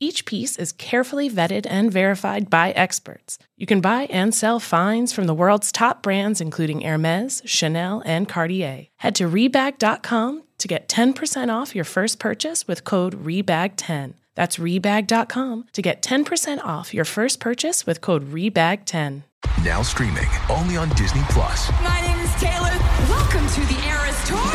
Each piece is carefully vetted and verified by experts. You can buy and sell finds from the world's top brands, including Hermes, Chanel, and Cartier. Head to Rebag.com to get 10% off your first purchase with code REBAG10. That's Rebag.com to get 10% off your first purchase with code REBAG10. Now streaming only on Disney+. My name is Taylor. Welcome to the Eras Tour.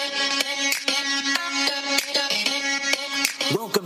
Welcome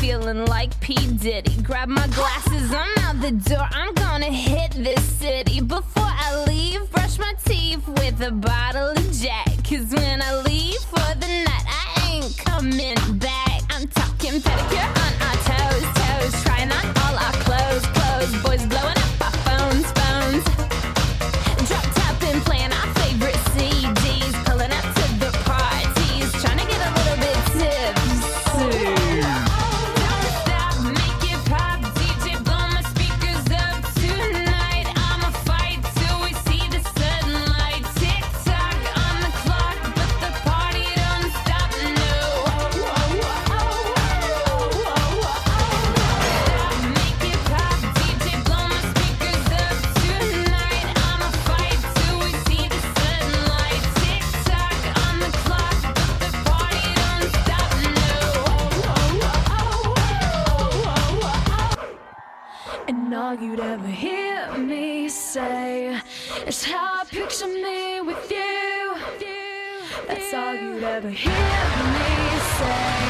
Feeling like P. Diddy. Grab my glasses, I'm out the door. I'm gonna hit this city. Before I leave, brush my teeth with a bottle of Jack. Cause when I leave for the night, I ain't coming back. I'm talking pedicure on our toes, toes. Trying on all our clothes, clothes. Boys blowing up our phones, phones. Drop top and playing our favorite CDs. Pulling up to the parties. Trying to get a little bit tipsy. You'd ever hear me say it's how I picture me with you. That's all you'd ever hear me say.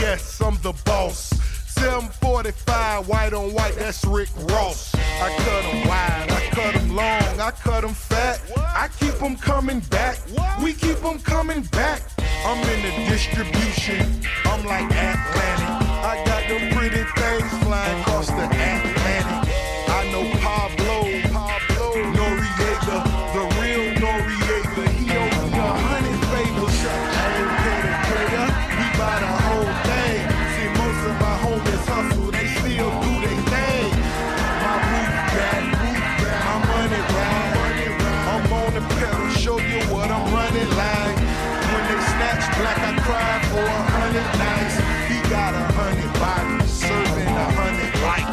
Yes, I'm the boss. 745, white on white, that's Rick Ross. I cut them wide, I cut them long, I cut them fat. I keep them coming back, we keep them coming back. I'm in the distribution, I'm like Atlantic. I got them pretty things flying across the Atlantic. I know Pablo Noriega, the real Noriega. He owes me 100 favors. I ain't paid a player, we buy the whole thing. See, most of my homies hustle, they still do they thing. My roof back, my money ride. I'm on the pedal, show you what I'm running like. When they snatch black, I cry for 100 nights. He got 100 bodies, serving 100 life.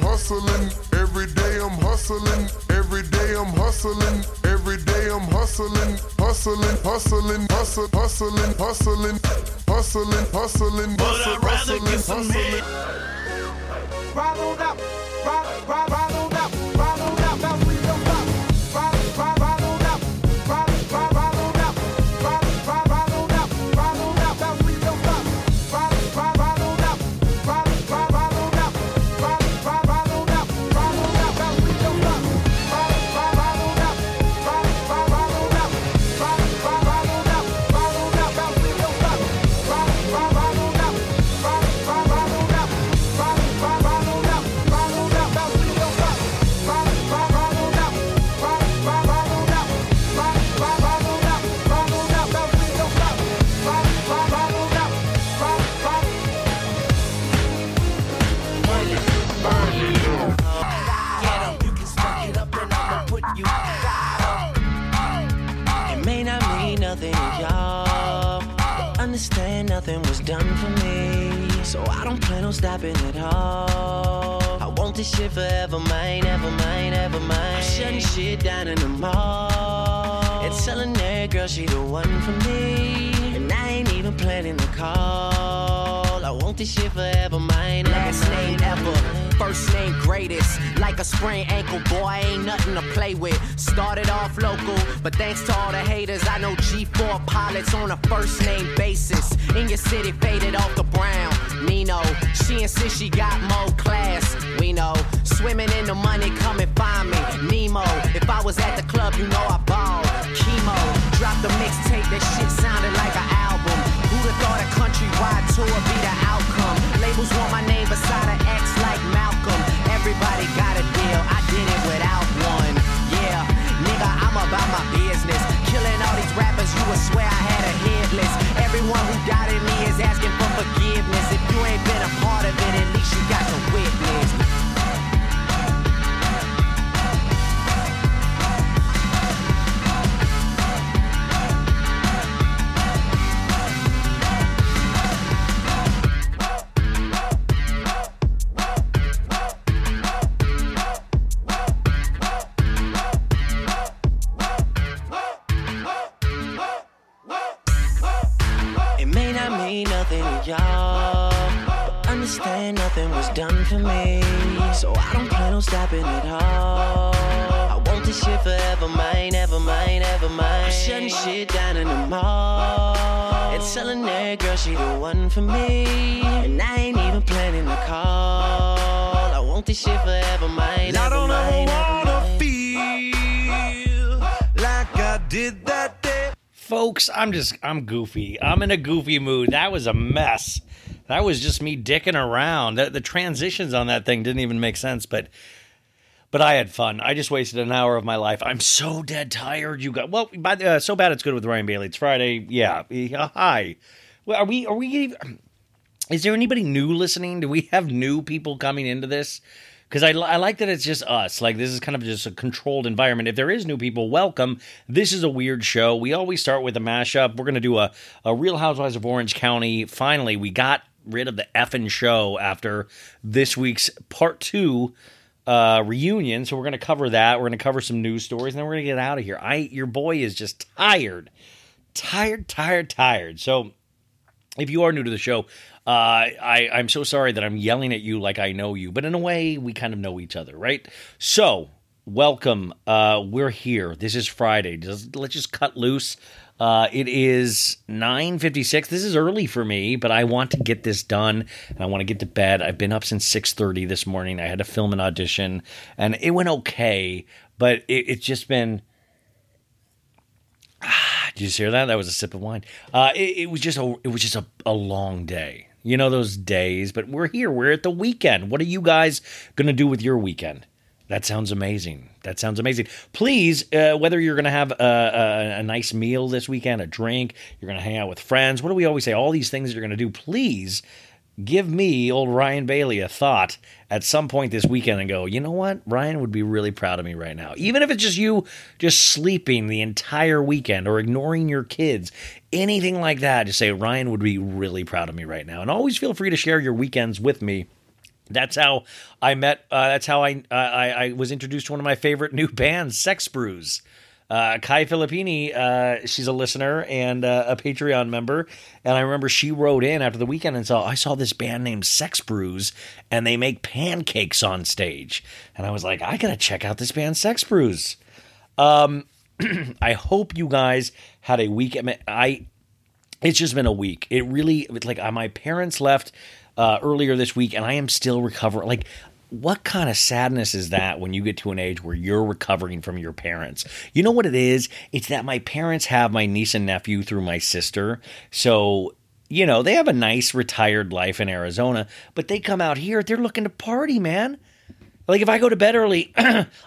Hustling. But I'd rather get some head. Bottled up. understand nothing was done for me, so I don't plan on stopping at all. I want this shit forever, mine, ever mine, ever mine. I'm shutting shit down in the mall and telling that girl she the one for me, and I ain't even planning to call. I want this shit forever, mine, ever last mine, name ever. First name greatest, like a sprained ankle, boy, ain't nothing to play with. Started off local, but thanks to all the haters, I know G4 pilots on a first name basis. In your city, faded off the brown, Nino. She insists she got more class, we know. Swimming in the money, come and find me, Nemo. If I was at the club, you know I ball, chemo. Dropped the mixtape, that shit sounded like an album. Who'da thought a countrywide tour be the outcome? Labels want my name beside an X like Malcolm. Everybody got a deal, I did it without one. Yeah, nigga, I'm about my business. Killing all these rappers, you would swear I had a hit list. Everyone who doubted me is asking for forgiveness. If you ain't been a part of it, at least you got to witness. Done for me, so I don't plan on stopping at all. I want this shit forever, mine, ever mine, ever mine. I'm shutting shit down in the mall and telling that girl she the one for me, and I ain't even planning to call. I want this shit forever, mine, ever mine, ever mine. I don't ever wanna feel like I did that day. Folks, I'm goofy. I'm in a goofy mood. That was a mess. That was just me dicking around. The transitions on that thing didn't even make sense, but I had fun. I just wasted an hour of my life. I'm so dead tired. You got well. By the so bad it's good with Ryan Bailey. It's Friday. Yeah. Hi. Well, are we? Is there anybody new listening? Do we have new people coming into this? Because I like that it's just us. Like, this is kind of just a controlled environment. If there is new people, welcome. This is a weird show. We always start with a mashup. We're going to do a Real Housewives of Orange County. Finally, we got rid of the effing show after this week's part two reunion. So we're going to cover that. We're going to cover some news stories, and then we're going to get out of here. Your boy is just tired. So if you are new to the show, I'm so sorry that I'm yelling at you like I know you, but in a way we kind of know each other, right? So welcome. We're here. This is Friday. Let's just cut loose. It is 9:56. This is early for me, but I want to get this done, and I want to get to bed. I've been up since 6:30 this morning. I had to film an audition, and it went okay, but it's just been – did you hear that? That was a sip of wine. It was just a long day. You know those days, but we're here. We're at the weekend. What are you guys going to do with your weekend? That sounds amazing. Please, whether you're going to have a nice meal this weekend, a drink, you're going to hang out with friends. What do we always say? All these things that you're going to do. Please give me, old Ryan Bailey, a thought at some point this weekend and go, you know what? Ryan would be really proud of me right now. Even if it's just you just sleeping the entire weekend or ignoring your kids, anything like that. Just say, Ryan would be really proud of me right now. And always feel free to share your weekends with me. That's how I met. That's how I was introduced to one of my favorite new bands, Sex Brews. Kai Filippini, she's a listener and a Patreon member, and I remember she wrote in after the weekend and saw, I saw this band named Sex Brews, and they make pancakes on stage, and I was like, I gotta check out this band, Sex Brews. I hope you guys had a week. It's just been a week. It really, like, my parents left earlier this week, and I am still recovering. Like, what kind of sadness is that when you get to an age where you're recovering from your parents? You know what it is? It's that my parents have my niece and nephew through my sister. So, you know, they have a nice retired life in Arizona, but they come out here, they're looking to party, man. Like, if I go to bed early,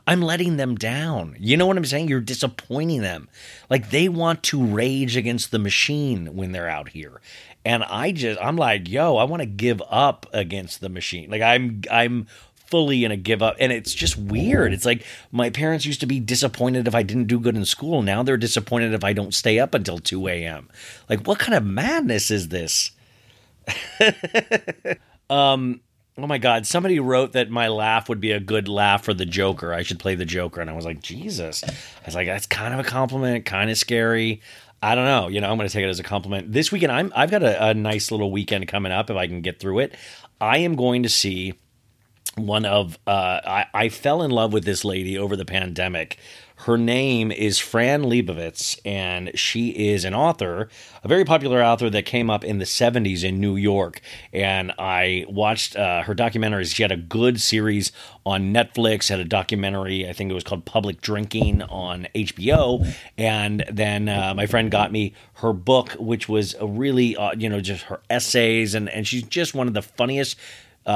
I'm letting them down. You know what I'm saying? You're disappointing them. Like, they want to rage against the machine when they're out here. And I'm like, yo, I want to give up against the machine. Like, I'm fully going to give up. And it's just weird. It's like my parents used to be disappointed if I didn't do good in school. Now they're disappointed if I don't stay up until 2 a.m. Like, what kind of madness is this? Oh my God. Somebody wrote that my laugh would be a good laugh for the Joker. I should play the Joker. And I was like, Jesus. I was like, that's kind of a compliment, kind of scary. I don't know. You know, I'm going to take it as a compliment. This weekend, I've got a nice little weekend coming up if I can get through it. I am going to see one of I fell in love with this lady over the pandemic. Her name is Fran Leibovitz, and she is an author, a very popular author that came up in the 70s in New York. And I watched her documentaries. She had a good series on Netflix, had a documentary, I think it was called Public Drinking on HBO. And then my friend got me her book, which was a really, just her essays. And she's just one of the funniest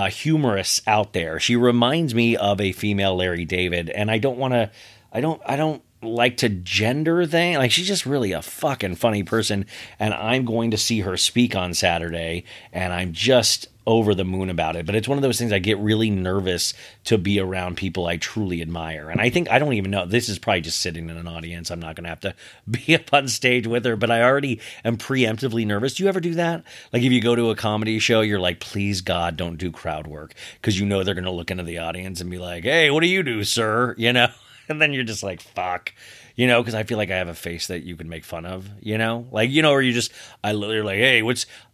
humorists out there. She reminds me of a female Larry David. And I don't want to, I don't like to gender thing. Like, she's just really a fucking funny person. And I'm going to see her speak on Saturday, and I'm just over the moon about it. But it's one of those things, I get really nervous to be around people I truly admire. And I think, I don't even know, this is probably just sitting in an audience. I'm not going to have to be up on stage with her, but I already am preemptively nervous. Do you ever do that? Like, if you go to a comedy show, you're like, please God, don't do crowd work, because you know they're going to look into the audience and be like, hey, what do you do, sir? You know? And then you're just like, fuck, because I feel like I have a face that you can make fun of, or you just, you're like, hey,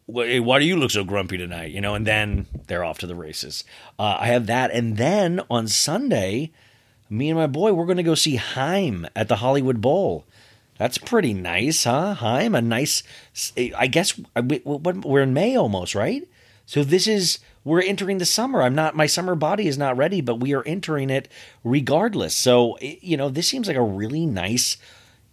why do you look so grumpy tonight? And then they're off to the races. I have that. And then on Sunday, me and my boy, we're going to go see Haim at the Hollywood Bowl. That's pretty nice, huh? Haim, a nice, I guess we're in May almost, right? So this is, we're entering the summer. My summer body is not ready, but we are entering it regardless. So, this seems like a really nice,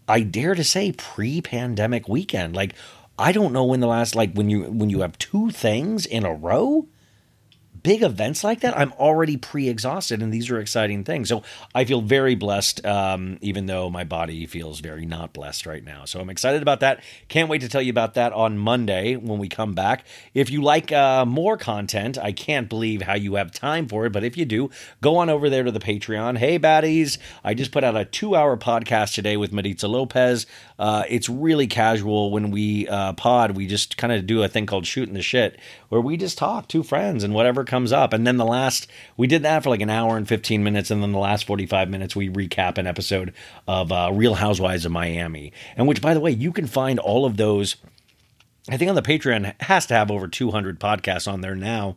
I dare to say, pre-pandemic weekend. Like, I don't know when the last, like when you have two things in a row, big events like that, I'm already pre-exhausted, and these are exciting things. So I feel very blessed, even though my body feels very not blessed right now. So I'm excited about that. Can't wait to tell you about that on Monday when we come back. If you like more content, I can't believe how you have time for it, but if you do, go on over there to the Patreon. Hey, baddies, I just put out a 2-hour podcast today with Maritza Lopez. It's really casual. When we pod, we just kind of do a thing called Shooting the Shit, where we just talk, two friends, and whatever comes up. And then we did that for like an hour and 15 minutes. And then the last 45 minutes, we recap an episode of Real Housewives of Miami. And which, by the way, you can find all of those. I think on the Patreon, has to have over 200 podcasts on there now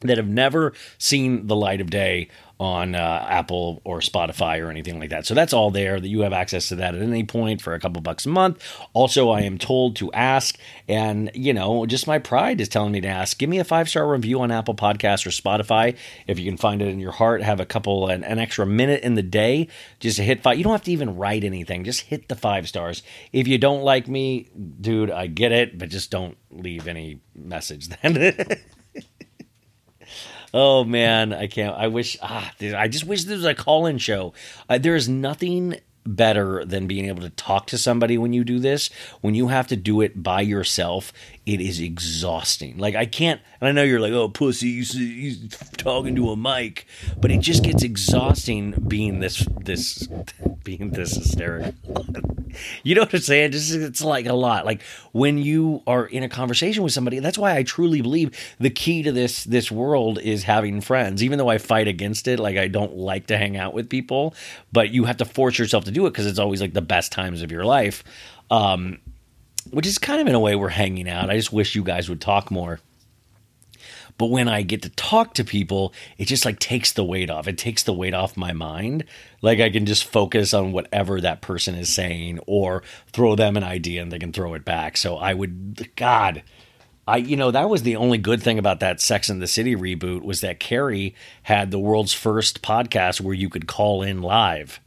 that have never seen the light of day on Apple or Spotify or anything like that. So that's all there, that you have access to that at any point for a couple bucks a month. Also, I am told to ask, and just my pride is telling me to ask, give me a 5-star review on Apple Podcasts or Spotify. If you can find it in your heart, have an extra minute in the day just to hit 5. You don't have to even write anything. Just hit the 5 stars. If you don't like me, dude, I get it, but just don't leave any message then. Oh, man, I can't. I wish. I just wish there was a call-in show. There is nothing better than being able to talk to somebody when you do this. When you have to do it by yourself, it is exhausting. Like, I can't. And I know you're like, oh, pussy, you talking to a mic. But it just gets exhausting being this hysterical. You know what I'm saying? Just, it's like a lot. Like, when you are in a conversation with somebody, that's why I truly believe the key to this world is having friends. Even though I fight against it, like I don't like to hang out with people, but you have to force yourself to do it because it's always like the best times of your life, which is kind of in a way we're hanging out. I just wish you guys would talk more. But when I get to talk to people, it just like takes the weight off. It takes the weight off my mind. Like, I can just focus on whatever that person is saying, or throw them an idea and they can throw it back. So that was the only good thing about that Sex and the City reboot, was that Carrie had the world's first podcast where you could call in live.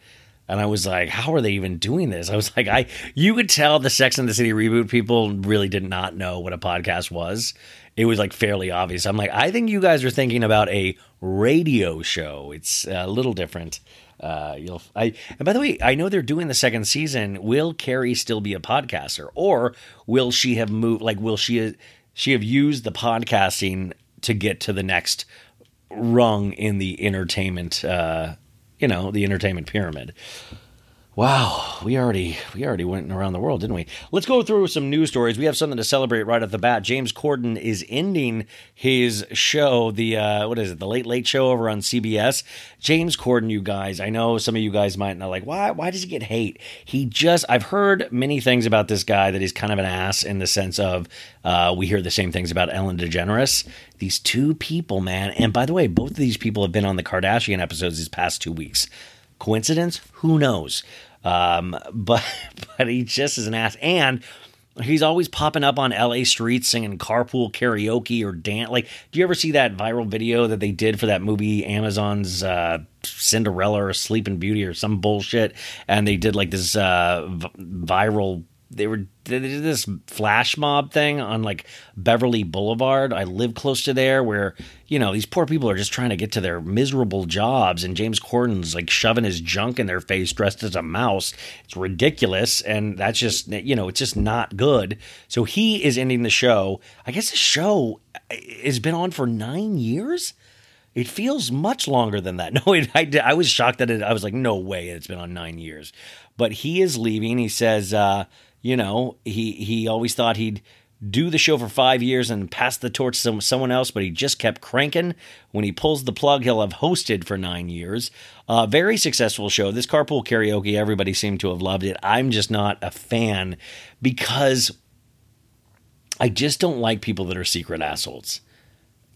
And I was like, how are they even doing this? I was like, you could tell the Sex and the City reboot people really did not know what a podcast was. It was like fairly obvious. I'm like, I think you guys are thinking about a radio show. It's a little different. And by the way, I know they're doing the second season. Will Carrie still be a podcaster, or will she have moved? Like, will she have used the podcasting to get to the next rung in the entertainment, the entertainment pyramid. Wow, we already went around the world, didn't we? Let's go through some news stories. We have something to celebrate right off the bat. James Corden is ending his show, the Late Late Show over on CBS. James Corden, you guys, I know some of you guys might not like, why does he get hate? I've heard many things about this guy, that he's kind of an ass in the sense of, we hear the same things about Ellen DeGeneres. These two people, man, and by the way, both of these people have been on the Kardashian episodes these past 2 weeks. Coincidence? Who knows? But he just is an ass. And he's always popping up on LA streets singing carpool karaoke or dance. Like, do you ever see that viral video that they did for that movie, Amazon's Cinderella or Sleeping Beauty or some bullshit? And they did like this viral. They did this flash mob thing on like Beverly Boulevard. I live close to there, where, you know, these poor people are just trying to get to their miserable jobs, and James Corden's like shoving his junk in their face dressed as a mouse. It's ridiculous, and that's just, you know, it's just not good. So he is ending the show. I guess the show has been on for 9 years. It feels much longer than that. No, I was shocked that I was like, no way, it's been on 9 years. But he is leaving. He says, he always thought he'd do the show for 5 years and pass the torch to someone else, but he just kept cranking. When he pulls the plug, he'll have hosted for 9 years. Very successful show. This carpool karaoke, everybody seemed to have loved it. I'm just not a fan, because I just don't like people that are secret assholes.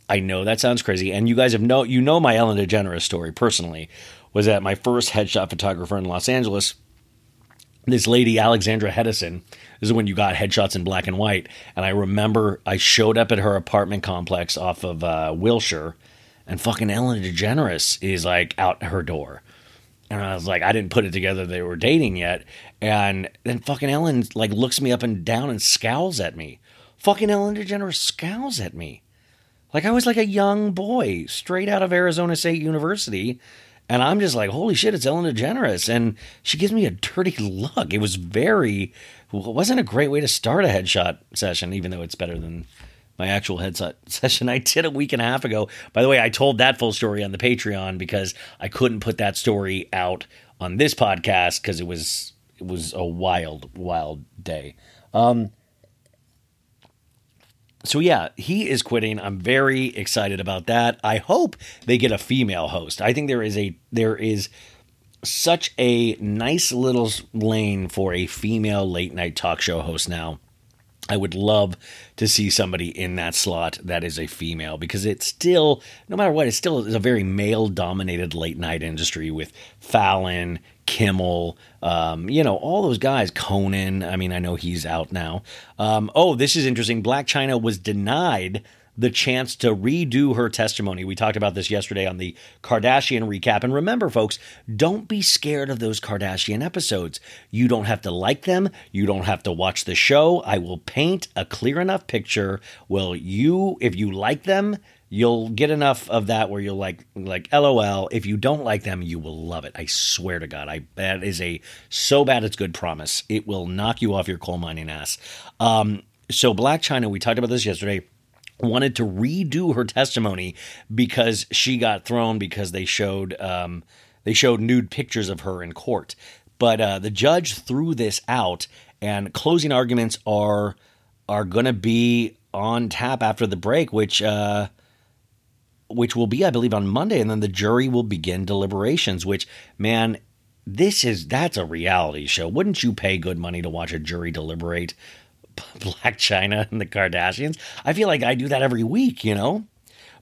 I know that sounds crazy, and you guys know my Ellen DeGeneres story personally was that my first headshot photographer in Los Angeles, this lady Alexandra Hedison, this is when you got headshots in black and white, and I remember I showed up at her apartment complex off of Wilshire, and fucking Ellen DeGeneres is like out her door. And I was like, I didn't put it together they were dating yet, and then fucking Ellen like looks me up and down and scowls at me. Fucking Ellen DeGeneres scowls at me. Like, I was like a young boy straight out of Arizona State University, and I'm just like, holy shit, it's Ellen DeGeneres, and she gives me a dirty look. It was wasn't a great way to start a headshot session, even though it's better than my actual headshot session I did a week and a half ago. By the way, I told that full story on the Patreon because I couldn't put that story out on this podcast because it was a wild, wild day. So yeah, he is quitting. I'm very excited about that. I hope they get a female host. I think there is such a nice little lane for a female late night talk show host now. I would love to see somebody in that slot that is a female, because it's still, no matter what, it still is a very male dominated late night industry with Fallon, Kimmel, all those guys, Conan. I mean, I know he's out now. This is interesting. Blac Chyna was denied the chance to redo her testimony. We talked about this yesterday on the Kardashian recap. And remember, folks, don't be scared of those Kardashian episodes. You don't have to like them. You don't have to watch the show. I will paint a clear enough picture. Well, if you like them, you'll get enough of that where you'll like, LOL. If you don't like them, you will love it. I swear to God, that is a so bad it's good promise. It will knock you off your coal mining ass. So Blac Chyna, we talked about this yesterday, wanted to redo her testimony because she got thrown because they showed nude pictures of her in court. But the judge threw this out, and closing arguments are going to be on tap after the break, which will be, I believe, on Monday, and then the jury will begin deliberations, which, man, that's a reality show. Wouldn't you pay good money to watch a jury deliberate Blac Chyna and the Kardashians? I feel like I do that every week, you know?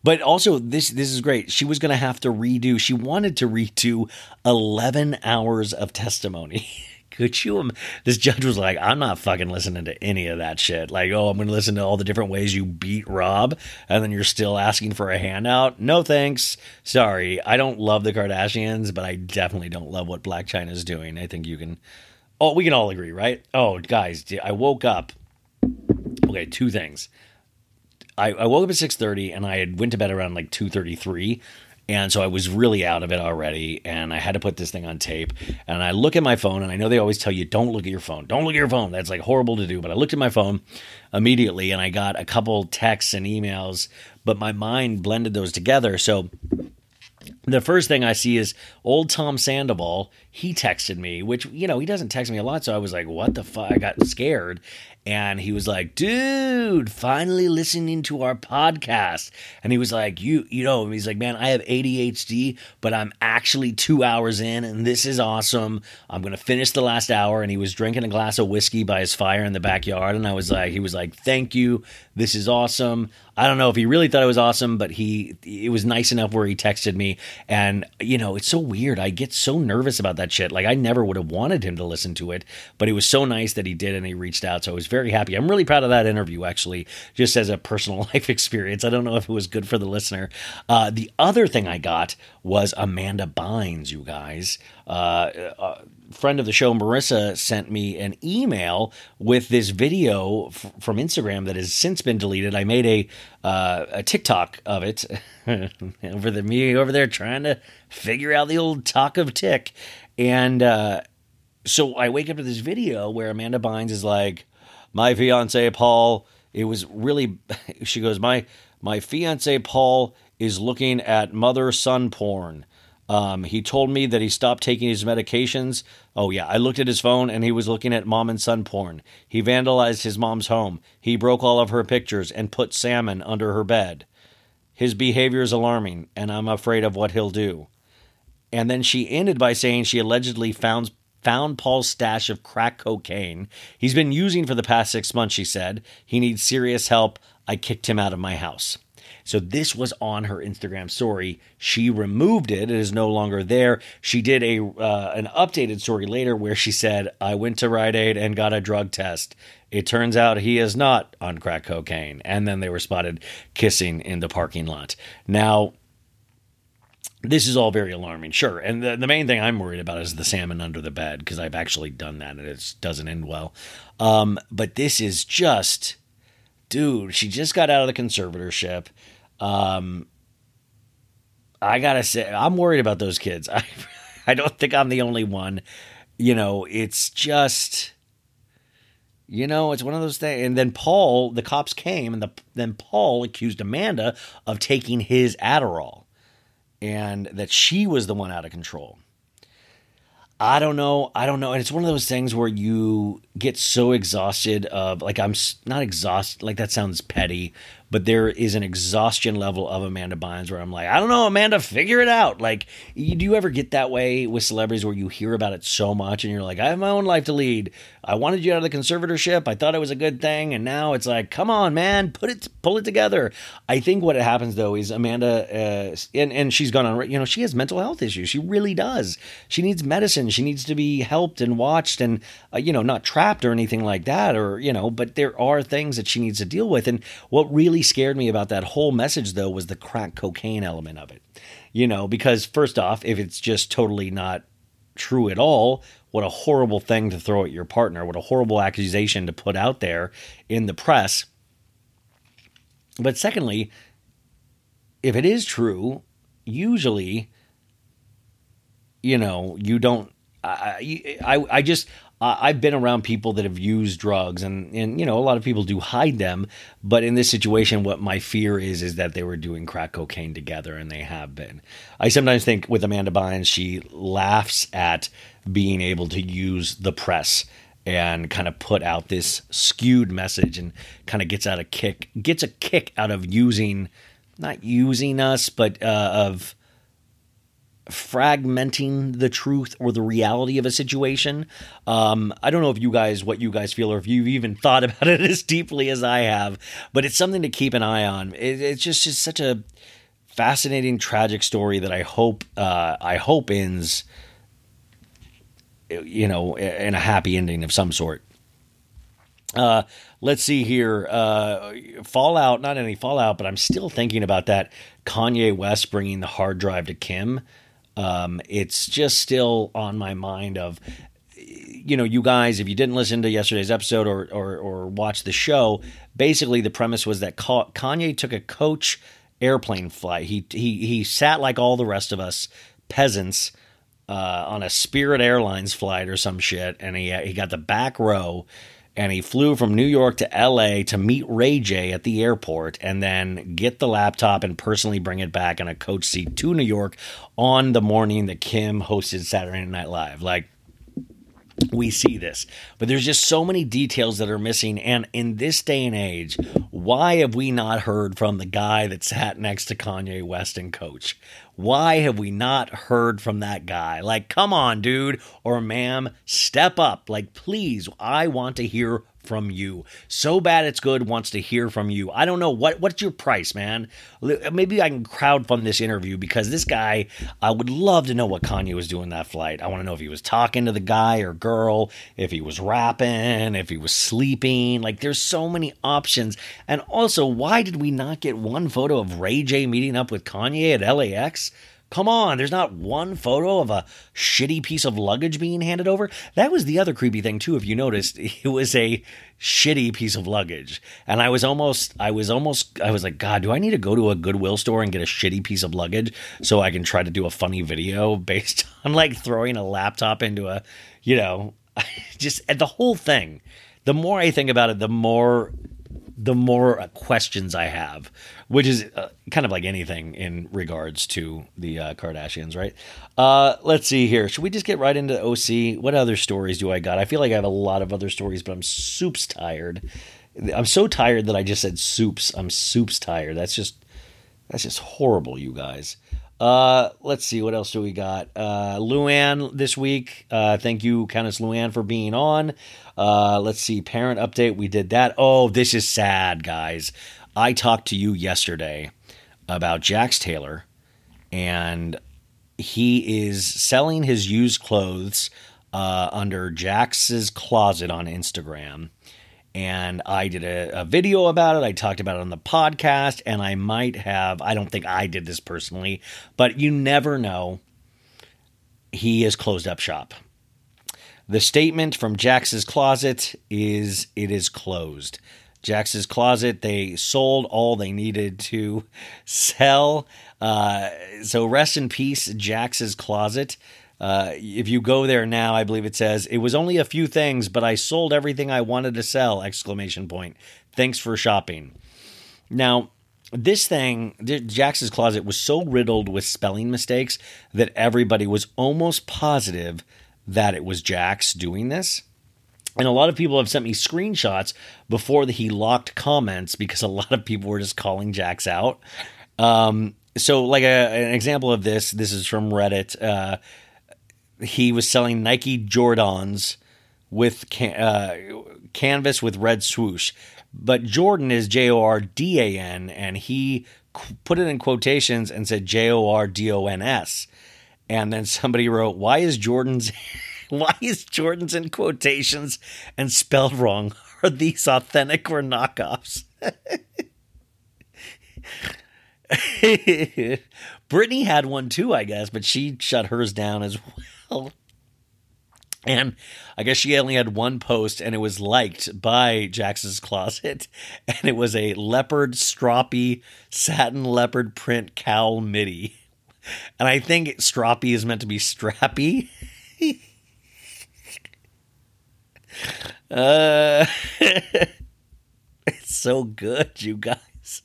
But also, this is great. She was going to have to redo. She wanted to redo 11 hours of testimony. Could you? This judge was like, I'm not fucking listening to any of that shit. Like, oh, I'm going to listen to all the different ways you beat Rob, and then you're still asking for a handout. No thanks. Sorry. I don't love the Kardashians, but I definitely don't love what Blac Chyna is doing. I think we can all agree, right? Oh, guys, I woke up. Okay, two things. I woke up at 6:30, and I had went to bed around like 2:33, And so I was really out of it already, and I had to put this thing on tape. And I look at my phone, and I know they always tell you, don't look at your phone. Don't look at your phone. That's like horrible to do. But I looked at my phone immediately, and I got a couple texts and emails, but my mind blended those together. So the first thing I see is old Tom Sandoval. He texted me, which, you know, he doesn't text me a lot. So I was like, what the fuck? I got scared. And he was like, dude, finally listening to our podcast. And he was like, you know, he's like, man, I have ADHD, but I'm actually 2 hours in and this is awesome. I'm going to finish the last hour. And he was drinking a glass of whiskey by his fire in the backyard. And I was like, he was like, thank you. This is awesome. I don't know if he really thought it was awesome, but it was nice enough where he texted me. And, you know, it's so weird. I get so nervous about that shit. Like, I never would have wanted him to listen to it, but it was so nice that he did and he reached out. So I was very happy. I'm really proud of that interview, actually, just as a personal life experience. I don't know if it was good for the listener. The other thing I got was Amanda Bynes, you guys. Friend of the show, Marissa, sent me an email with this video from Instagram that has since been deleted. I made a TikTok of it me over there trying to figure out the old talk of tick. And so I wake up to this video where Amanda Bynes is like, my fiance, Paul, she goes, my fiance, Paul, is looking at mother-son porn. He told me that he stopped taking his medications. Oh, yeah. I looked at his phone and he was looking at mom and son porn. He vandalized his mom's home. He broke all of her pictures and put salmon under her bed. His behavior is alarming and I'm afraid of what he'll do. And then she ended by saying she allegedly found Paul's stash of crack cocaine. He's been using for the past 6 months, she said. He needs serious help. I kicked him out of my house. So this was on her Instagram story. She removed it. It is no longer there. She did an updated story later where she said, I went to Rite Aid and got a drug test. It turns out he is not on crack cocaine. And then they were spotted kissing in the parking lot. Now, this is all very alarming, sure. And the main thing I'm worried about is the salmon under the bed, because I've actually done that and it doesn't end well. But this is just... Dude, she just got out of the conservatorship. I gotta say, I'm worried about those kids. I don't think I'm the only one. You know, it's just, you know, it's one of those things. And then Paul, the cops came, and then Paul accused Amanda of taking his Adderall, and that she was the one out of control. I don't know. And it's one of those things where you get so exhausted of, like, I'm not exhausted, like that sounds petty, but there is an exhaustion level of Amanda Bynes where I'm like, I don't know, Amanda, figure it out. Like, do you ever get that way with celebrities where you hear about it so much and you're like, I have my own life to lead. I wanted you out of the conservatorship. I thought it was a good thing. And now it's like, come on, man, pull it together. I think what happens, though, is Amanda, and she's gone on, you know, she has mental health issues. She really does. She needs medicine. She needs to be helped and watched and, you know, not trapped or anything like that, or, you know, but there are things that she needs to deal with. And what really scared me about that whole message, though, was the crack cocaine element of it, you know, because first off, if it's just totally not true at all, what a horrible thing to throw at your partner, what a horrible accusation to put out there in the press. But secondly, if it is true, usually, you know, you don't, I just, I've been around people that have used drugs, and you know, a lot of people do hide them. But in this situation, what my fear is that they were doing crack cocaine together, and they have been. I sometimes think with Amanda Bynes, she laughs at being able to use the press and kind of put out this skewed message, and kind of gets a kick out of not using us, but of fragmenting the truth or the reality of a situation. I don't know if what you guys feel, or if you've even thought about it as deeply as I have, but it's something to keep an eye on. It's just such a fascinating, tragic story that I hope ends, you know, in a happy ending of some sort. Let's see here. Fallout, not any fallout, but I'm still thinking about that Kanye West bringing the hard drive to Kim. It's just still on my mind of, you know, you guys, if you didn't listen to yesterday's episode or watch the show, basically the premise was that Kanye took a coach airplane flight. He sat like all the rest of us peasants on a Spirit Airlines flight or some shit, and he got the back row, and he flew from New York to L.A. to meet Ray J at the airport and then get the laptop and personally bring it back in a coach seat to New York on the morning that Kim hosted Saturday Night Live. Like, we see this, but there's just so many details that are missing. And in this day and age, why have we not heard from the guy that sat next to Kanye West and Coach? Why have we not heard from that guy? Like, come on, dude or ma'am, step up. Like, please, I want to hear from you. So Bad It's Good wants to hear from you. I don't know. What's your price, man? Maybe I can crowdfund this interview, because this guy, I would love to know what Kanye was doing that flight. I want to know if he was talking to the guy or girl, if he was rapping, if he was sleeping. Like, there's so many options. And also, why did we not get one photo of Ray J meeting up with Kanye at LAX? Come on, there's not one photo of a shitty piece of luggage being handed over. That was the other creepy thing, too, if you noticed. It was a shitty piece of luggage. And I was like, God, do I need to go to a Goodwill store and get a shitty piece of luggage so I can try to do a funny video based on, like, throwing a laptop into a, you know, just the whole thing. The more I think about it, the more questions I have, which is kind of like anything in regards to the Kardashians, right? Let's see here. Should we just get right into OC? What other stories do I got? I feel like I have a lot of other stories, but I'm soups tired. I'm so tired that I just said soups. I'm soups tired. That's just horrible, you guys. Let's see. What else do we got? Luann this week. Thank you, Countess Luann, for being on. Let's see. Parent update. We did that. Oh, this is sad, guys. I talked to you yesterday about Jax Taylor, and he is selling his used clothes under Jax's Closet on Instagram. And I did a video about it. I talked about it on the podcast, and I might have, I don't think I did this personally, but you never know. He has closed up shop. The statement from Jax's Closet is, it is closed. Jax's Closet, they sold all they needed to sell. So rest in peace, Jax's Closet. If you go there now, I believe it says, it was only a few things, but I sold everything I wanted to sell, ! Thanks for shopping. Now, this thing, Jax's Closet, was so riddled with spelling mistakes that everybody was almost positive that it was Jax doing this. And a lot of people have sent me screenshots before he locked comments, because a lot of people were just calling Jax out. So like an example of this, this is from Reddit. He was selling Nike Jordans with canvas with red swoosh. But Jordan is Jordan, and he put it in quotations and said Jordons. And then somebody wrote, why is Jordan's in quotations and spelled wrong? Are these authentic or knockoffs? Brittany had one too, I guess, but she shut hers down as well. And I guess she only had one post, and it was liked by Jax's Closet, and it was a leopard stroppy satin leopard print cowl midi. And I think stroppy is meant to be strappy. It's so good, you guys.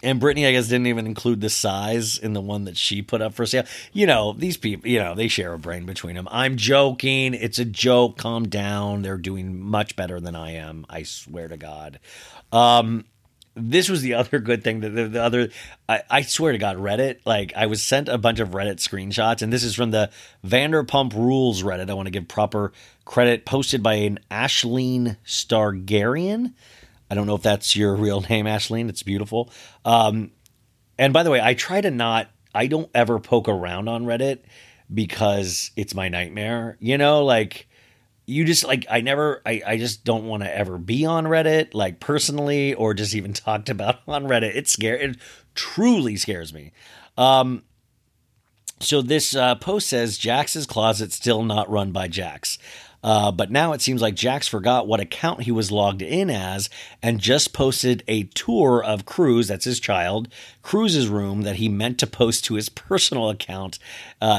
And Brittany, I guess, didn't even include the size in the one that she put up for sale. You know, these people, you know, they share a brain between them. I'm joking. It's a joke. Calm down. They're doing much better than I am. I swear to God. This was the other good thing. That I swear to God, Reddit, like, I was sent a bunch of Reddit screenshots, and this is from the Vanderpump Rules Reddit. I want to give proper credit, posted by an Ashleen Stargarian. I don't know if that's your real name, Ashleen. It's beautiful. And by the way, I try to not, I don't ever poke around on Reddit, because it's my nightmare. You know, like, you just, like, I just don't want to ever be on Reddit, like, personally, or just even talked about on Reddit. It truly scares me. So this post says, Jax's Closet still not run by Jax. But now it seems like Jax forgot what account he was logged in as and just posted a tour of Cruz, that's his child, Cruz's room that he meant to post to his personal account.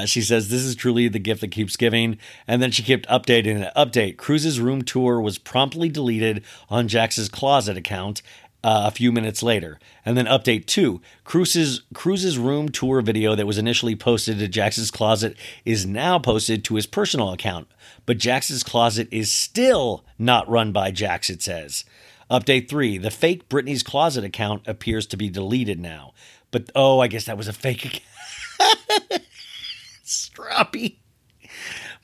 She says, this is truly the gift that keeps giving. And then she kept updating an update. Cruz's room tour was promptly deleted on Jax's closet account a few minutes later. And then update 2, Cruz's room tour video that was initially posted to Jax's closet is now posted to his personal account. But Jax's closet is still not run by Jax, it says. Update 3, the fake Britney's closet account appears to be deleted now. But, I guess that was a fake account. Stroppy.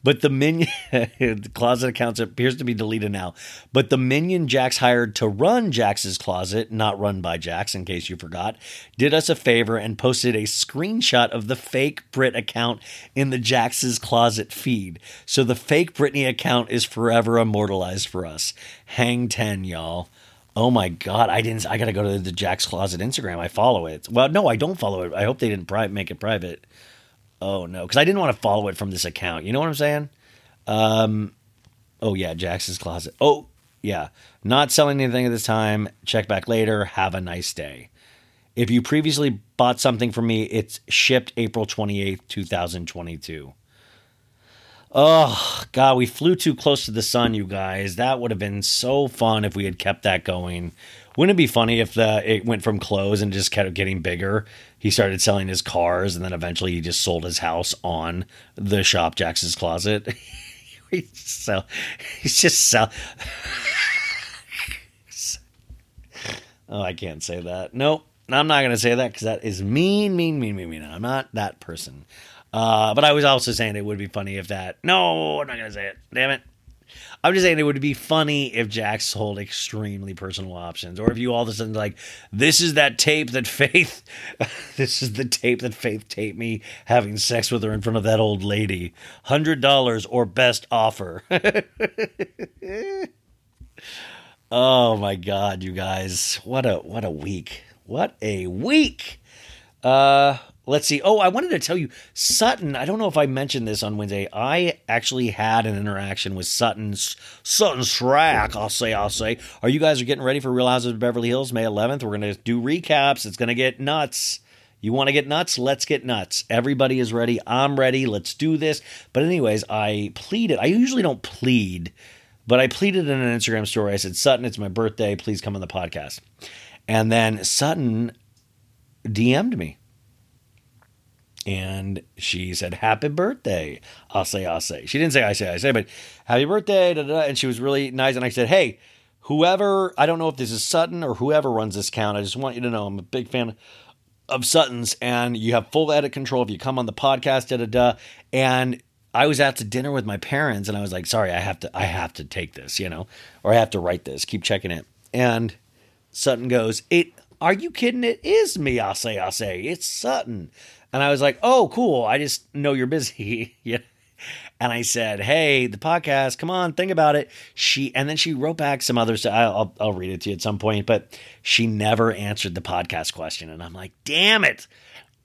But the minion, the closet account appears to be deleted now. But the minion Jax hired to run Jax's closet, not run by Jax, in case you forgot, did us a favor and posted a screenshot of the fake Brit account in the Jax's closet feed. So the fake Britney account is forever immortalized for us. Hang 10, y'all. Oh my God, I got to go to the Jax Closet Instagram. I follow it. Well, no, I don't follow it. I hope they didn't make it private. Oh, no, because I didn't want to follow it from this account. You know what I'm saying? Jax's Closet. Oh, yeah. Not selling anything at this time. Check back later. Have a nice day. If you previously bought something from me, it's shipped April 28th, 2022. Oh, God, we flew too close to the sun, you guys. That would have been so fun if we had kept that going. Wouldn't it be funny if it went from clothes and just kept getting bigger? He started selling his cars, and then eventually he just sold his house on the shop, Jax's Closet. He's just Oh, I can't say that. Nope, I'm not going to say that because that is mean. I'm not that person. But I was also saying it would be funny if that... No, I'm not going to say it. Damn it. I'm just saying it would be funny if Jax sold extremely personal options. Or if you all of a sudden like, this is that tape that Faith... this is the tape that Faith taped me having sex with her in front of that old lady. $100 or best offer. Oh, my God, you guys. What a week. What a week. Let's see. Oh, I wanted to tell you, Sutton, I don't know if I mentioned this on Wednesday. I actually had an interaction with Sutton Stracke, I'll say. Are you guys getting ready for Real Housewives of Beverly Hills, May 11th? We're going to do recaps. It's going to get nuts. You want to get nuts? Let's get nuts. Everybody is ready. I'm ready. Let's do this. But anyways, I pleaded. I usually don't plead, but I pleaded in an Instagram story. I said, Sutton, it's my birthday. Please come on the podcast. And then Sutton DM'd me. And she said, happy birthday, I'll say. She didn't say, I say, but happy birthday, da, da, da. And she was really nice. And I said, hey, whoever, I don't know if this is Sutton or whoever runs this account, I just want you to know I'm a big fan of Sutton's, and you have full edit control if you come on the podcast, da, da, da. And I was out to dinner with my parents, and I was like, sorry, I have to take this, or I have to write this, keep checking it. And Sutton goes, are you kidding? It is me, I'll say, it's Sutton. And I was like, oh, cool. I just know you're busy. Yeah. And I said, hey, the podcast, come on, think about it. And then she wrote back some other stuff. I'll read it to you at some point, but she never answered the podcast question. And I'm like, damn it.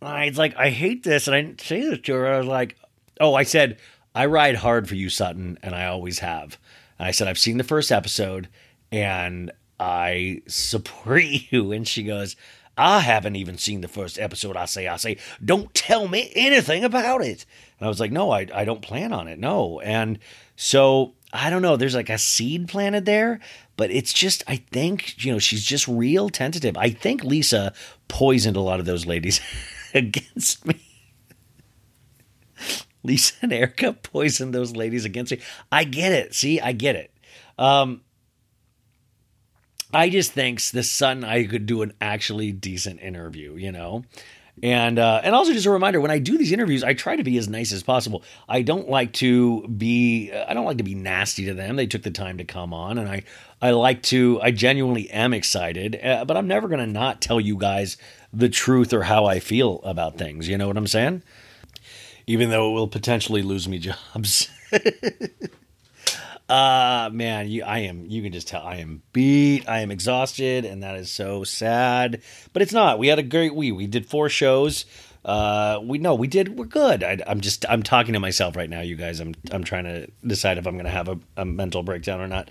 It's like, I hate this. And I didn't say this to her. I was like, I said, I ride hard for you, Sutton. And I always have. And I said, I've seen the first episode and I support you. And she goes, I haven't even seen the first episode. I say, don't tell me anything about it. And I was like, no, I don't plan on it. No. And so I don't know. There's like a seed planted there, but it's just, I think, she's just real tentative. I think Lisa poisoned a lot of those ladies against me. Lisa and Erica poisoned those ladies against me. I get it. See, I get it. I just think the Sutton, I could do an actually decent interview, and also just a reminder, when I do these interviews, I try to be as nice as possible. I don't like to be nasty to them. They took the time to come on, and I genuinely am excited, but I'm never going to not tell you guys the truth or how I feel about things. You know what I'm saying? Even though it will potentially lose me jobs. Man, you can just tell I am beat. I am exhausted, and that is so sad. But it's not. We had a great week. We did 4 shows. We're good. I'm talking to myself right now, you guys. I'm trying to decide if I'm going to have a mental breakdown or not.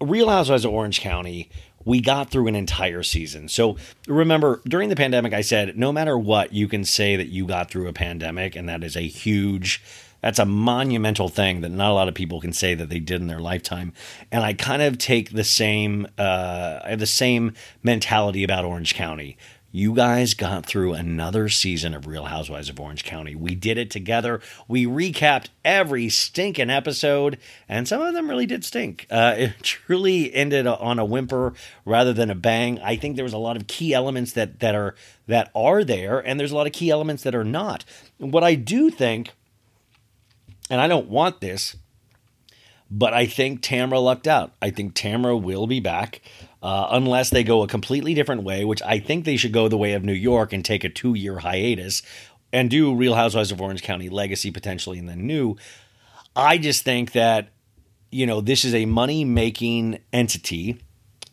Real Housewives of Orange County. We got through an entire season. So remember, during the pandemic, I said, no matter what, you can say that you got through a pandemic. And that is a huge, that's a monumental thing that not a lot of people can say that they did in their lifetime. And I kind of take the same, I have the same mentality about Orange County. You guys got through another season of Real Housewives of Orange County. We did it together. We recapped every stinking episode, and some of them really did stink. It truly ended on a whimper rather than a bang. I think there was a lot of key elements that are there, and there's a lot of key elements that are not. What I do think, and I don't want this, but I think Tamra lucked out. I think Tamra will be back. Unless they go a completely different way, which I think they should go the way of New York and take a 2-year hiatus and do Real Housewives of Orange County legacy potentially and then new. I just think that, this is a money-making entity,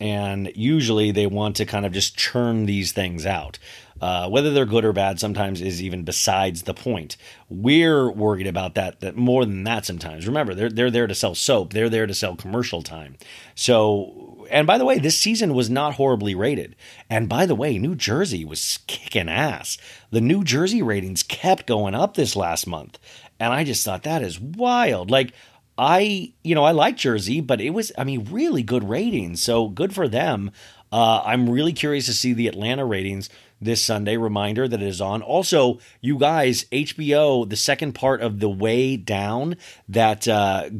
and usually they want to kind of just churn these things out. Whether they're good or bad sometimes is even besides the point. We're worried about that more than that sometimes. Remember, they're there to sell soap. They're there to sell commercial time. So... And by the way, this season was not horribly rated. And by the way, New Jersey was kicking ass. The New Jersey ratings kept going up this last month. And I just thought that is wild. Like, I like Jersey, but it was, really good ratings. So good for them. I'm really curious to see the Atlanta ratings this Sunday. Reminder that it is on. Also, you guys, HBO, the second part of The Way Down, that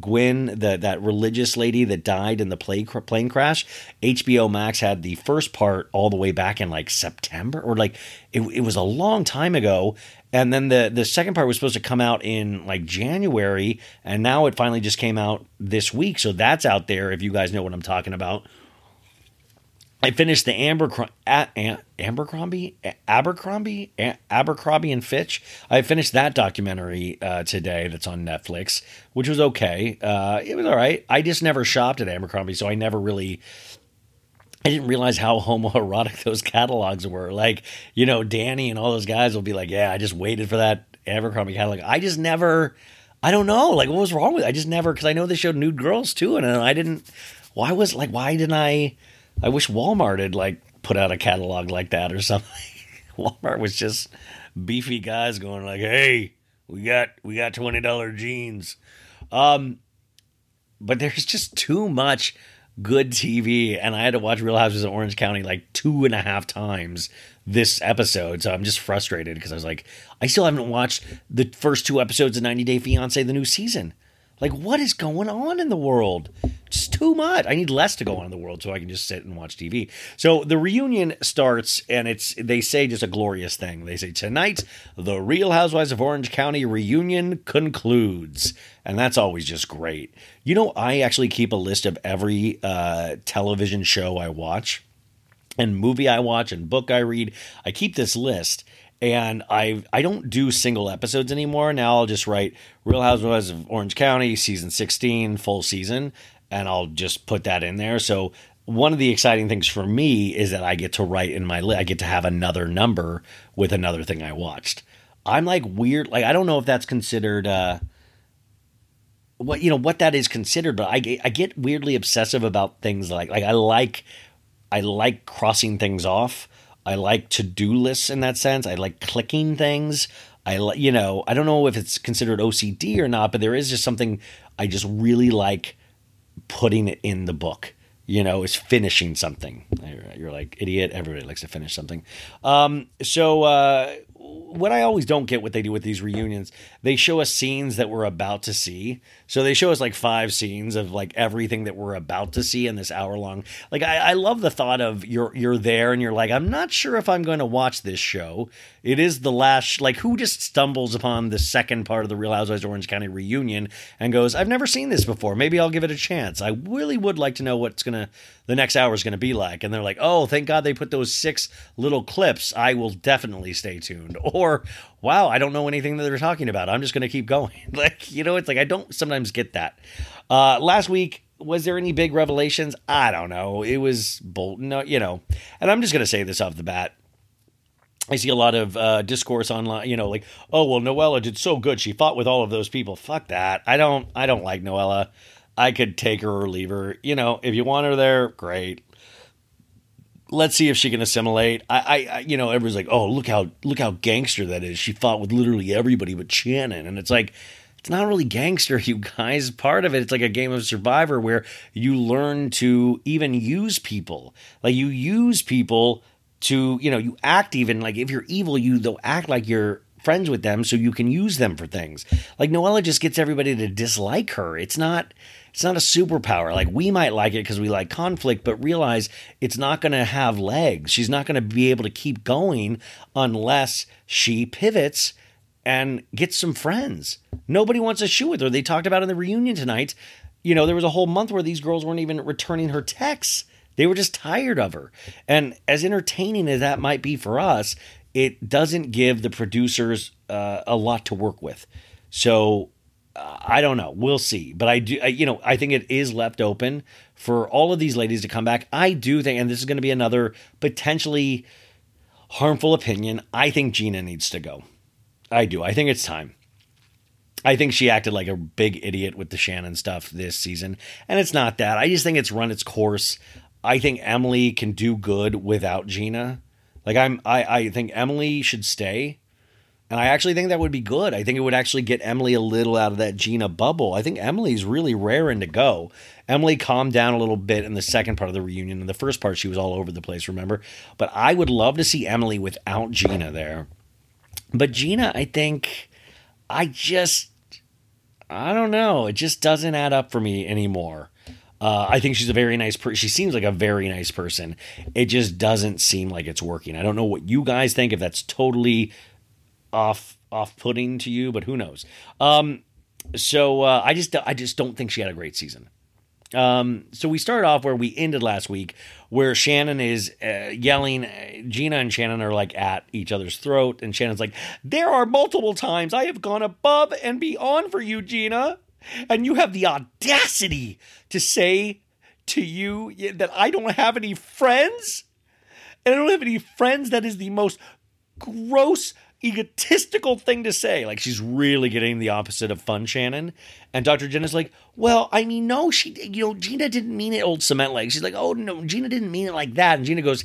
Gwen, that religious lady that died in the plane crash, HBO Max had the first part all the way back in like September, or like it was a long time ago. And then the second part was supposed to come out in like January, and now it finally just came out this week. So that's out there if you guys know what I'm talking about. I finished the Abercrombie and Fitch. I finished that documentary today that's on Netflix, which was okay. It was all right. I just never shopped at Abercrombie, so I didn't realize how homoerotic those catalogs were. Like, Danny and all those guys will be like, yeah, I just waited for that Abercrombie catalog. I don't know. Like, what was wrong with it? I just never, because I know they showed nude girls too, and I wish Walmart had put out a catalog like that or something. Walmart was just beefy guys going like, "Hey, we got $20 jeans," but there's just too much good TV, and I had to watch Real Housewives of Orange County 2.5 times this episode, so I'm just frustrated because I was like, I still haven't watched the first 2 episodes of 90 Day Fiancé, the new season. Like, what is going on in the world? It's too much. I need less to go on in the world so I can just sit and watch TV. So the reunion starts, and they say just a glorious thing. They say, tonight, the Real Housewives of Orange County reunion concludes. And that's always just great. I actually keep a list of every television show I watch and movie I watch and book I read. I keep this list. And I don't do single episodes anymore. Now I'll just write Real Housewives of Orange County, season 16, full season, and I'll just put that in there. So one of the exciting things for me is that I get to write in my list. I get to have another number with another thing I watched. I'm weird. I don't know if that's considered what that is considered, but I get weirdly obsessive about things I like crossing things off. I like to-do lists in that sense. I like clicking things. I don't know if it's considered OCD or not, but there is just something I just really like putting it in the book. It's finishing something. You're like, idiot. Everybody likes to finish something. So what I always don't get what they do with these reunions, they show us scenes that we're about to see. So they show us 5 scenes of everything that we're about to see in this hour long. I love the thought of you're there and you're like, I'm not sure if I'm going to watch this show. It is the last, who just stumbles upon the second part of the Real Housewives of Orange County reunion and goes, I've never seen this before. Maybe I'll give it a chance. I really would like to know what's going to, the next hour is going to be like. And they're like, oh, thank God they put those 6 little clips. I will definitely stay tuned. or, wow, I don't know anything that they're talking about. I'm just going to keep going. Like, you know, it's like I don't sometimes get that. Last week, was there any big revelations? I don't know. It was Bolton, you know, and I'm just going to say this off the bat. I see a lot of discourse online, you know, like, oh, well, Noella did so good. She fought with all of those people. Fuck that. I don't like Noella. I could take her or leave her. You know, if you want her there, great. Let's see if she can assimilate. I you know, everyone's like, oh, look how gangster that is. She fought with literally everybody but Shannon. And it's like, it's not really gangster, you guys. Part of it, it's like a game of Survivor where you learn to even use people. Like, you use people to, you know, you act even like if you're evil, they'll act like you're friends with them so you can use them for things. Like, Noella just gets everybody to dislike her. It's not a superpower. Like, we might like it because we like conflict, but realize it's not going to have legs. She's not going to be able to keep going unless she pivots and gets some friends. Nobody wants to shoot with her. They talked about in the reunion tonight, you know, there was a whole month where these girls weren't even returning her texts. They were just tired of her. And as entertaining as that might be for us, it doesn't give the producers a lot to work with. So I don't know. We'll see. But I think it is left open for all of these ladies to come back. I do think, and this is going to be another potentially harmful opinion, I think Gina needs to go. I do. I think it's time. I think she acted like a big idiot with the Shannon stuff this season. And it's not that. I just think it's run its course. I think Emily can do good without Gina. Like, I think Emily should stay. And I actually think that would be good. I think it would actually get Emily a little out of that Gina bubble. I think Emily's really raring to go. Emily calmed down a little bit in the second part of the reunion. In the first part, she was all over the place, remember? But I would love to see Emily without Gina there. But Gina, I think, I don't know. It just doesn't add up for me anymore. I think she's a very nice person. She seems like a very nice person. It just doesn't seem like it's working. I don't know what you guys think, if that's totally off-putting to you, but who knows? I just don't think she had a great season. So we start off where we ended last week, where Shannon is yelling. Gina and Shannon are like at each other's throat, and Shannon's like, "There are multiple times I have gone above and beyond for you, Gina, and you have the audacity to say to you that I don't have any friends? And I don't have any friends? That is the most gross, egotistical thing to say." Like, she's really getting the opposite of fun, Shannon. And Dr. Jen is like, well, I mean, no, Gina didn't mean it, old cement leg. She's like, oh, no, Gina didn't mean it like that. And Gina goes,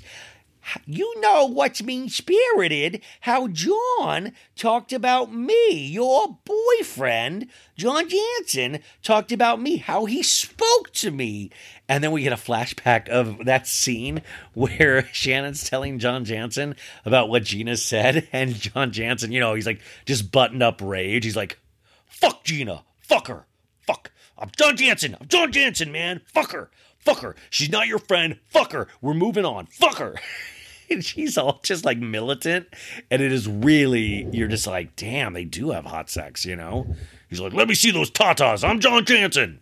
you know what's mean-spirited, how John talked about me, your boyfriend, John Jansen, talked about me, how he spoke to me. And then we get a flashback of that scene where Shannon's telling John Jansen about what Gina said. And John Jansen, you know, he's like just buttoned up rage. He's like, fuck Gina, fuck her, fuck. I'm John Jansen, man, fuck her. She's not your friend, fuck her. We're moving on, fuck her. And she's all just like militant. And it is really, you're just like, damn, they do have hot sex, you know? He's like, let me see those tatas. I'm John Jansen.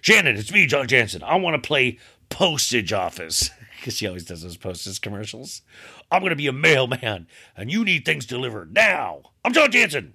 Shannon, it's me, John Jansen. I want to play postage office. Because she always does those postage commercials. I'm going to be a mailman. And you need things delivered now. I'm John Jansen.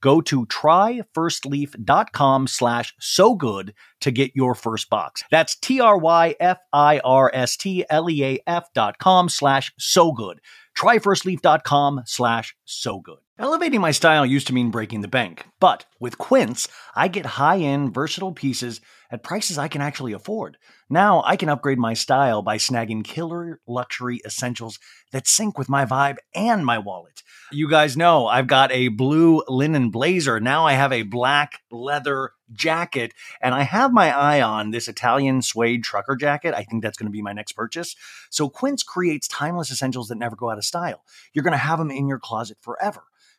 Go to tryfirstleaf.com/sogood to get your first box. That's tryfirstleaf.com/sogood. Tryfirstleaf.com/sogood. Elevating my style used to mean breaking the bank, but with Quince, I get high-end, versatile pieces at prices I can actually afford. Now I can upgrade my style by snagging killer luxury essentials that sync with my vibe and my wallet. You guys know I've got a blue linen blazer. Now I have a black leather jacket, and I have my eye on this Italian suede trucker jacket. I think that's going to be my next purchase. So Quince creates timeless essentials that never go out of style. You're going to have them in your closet forever.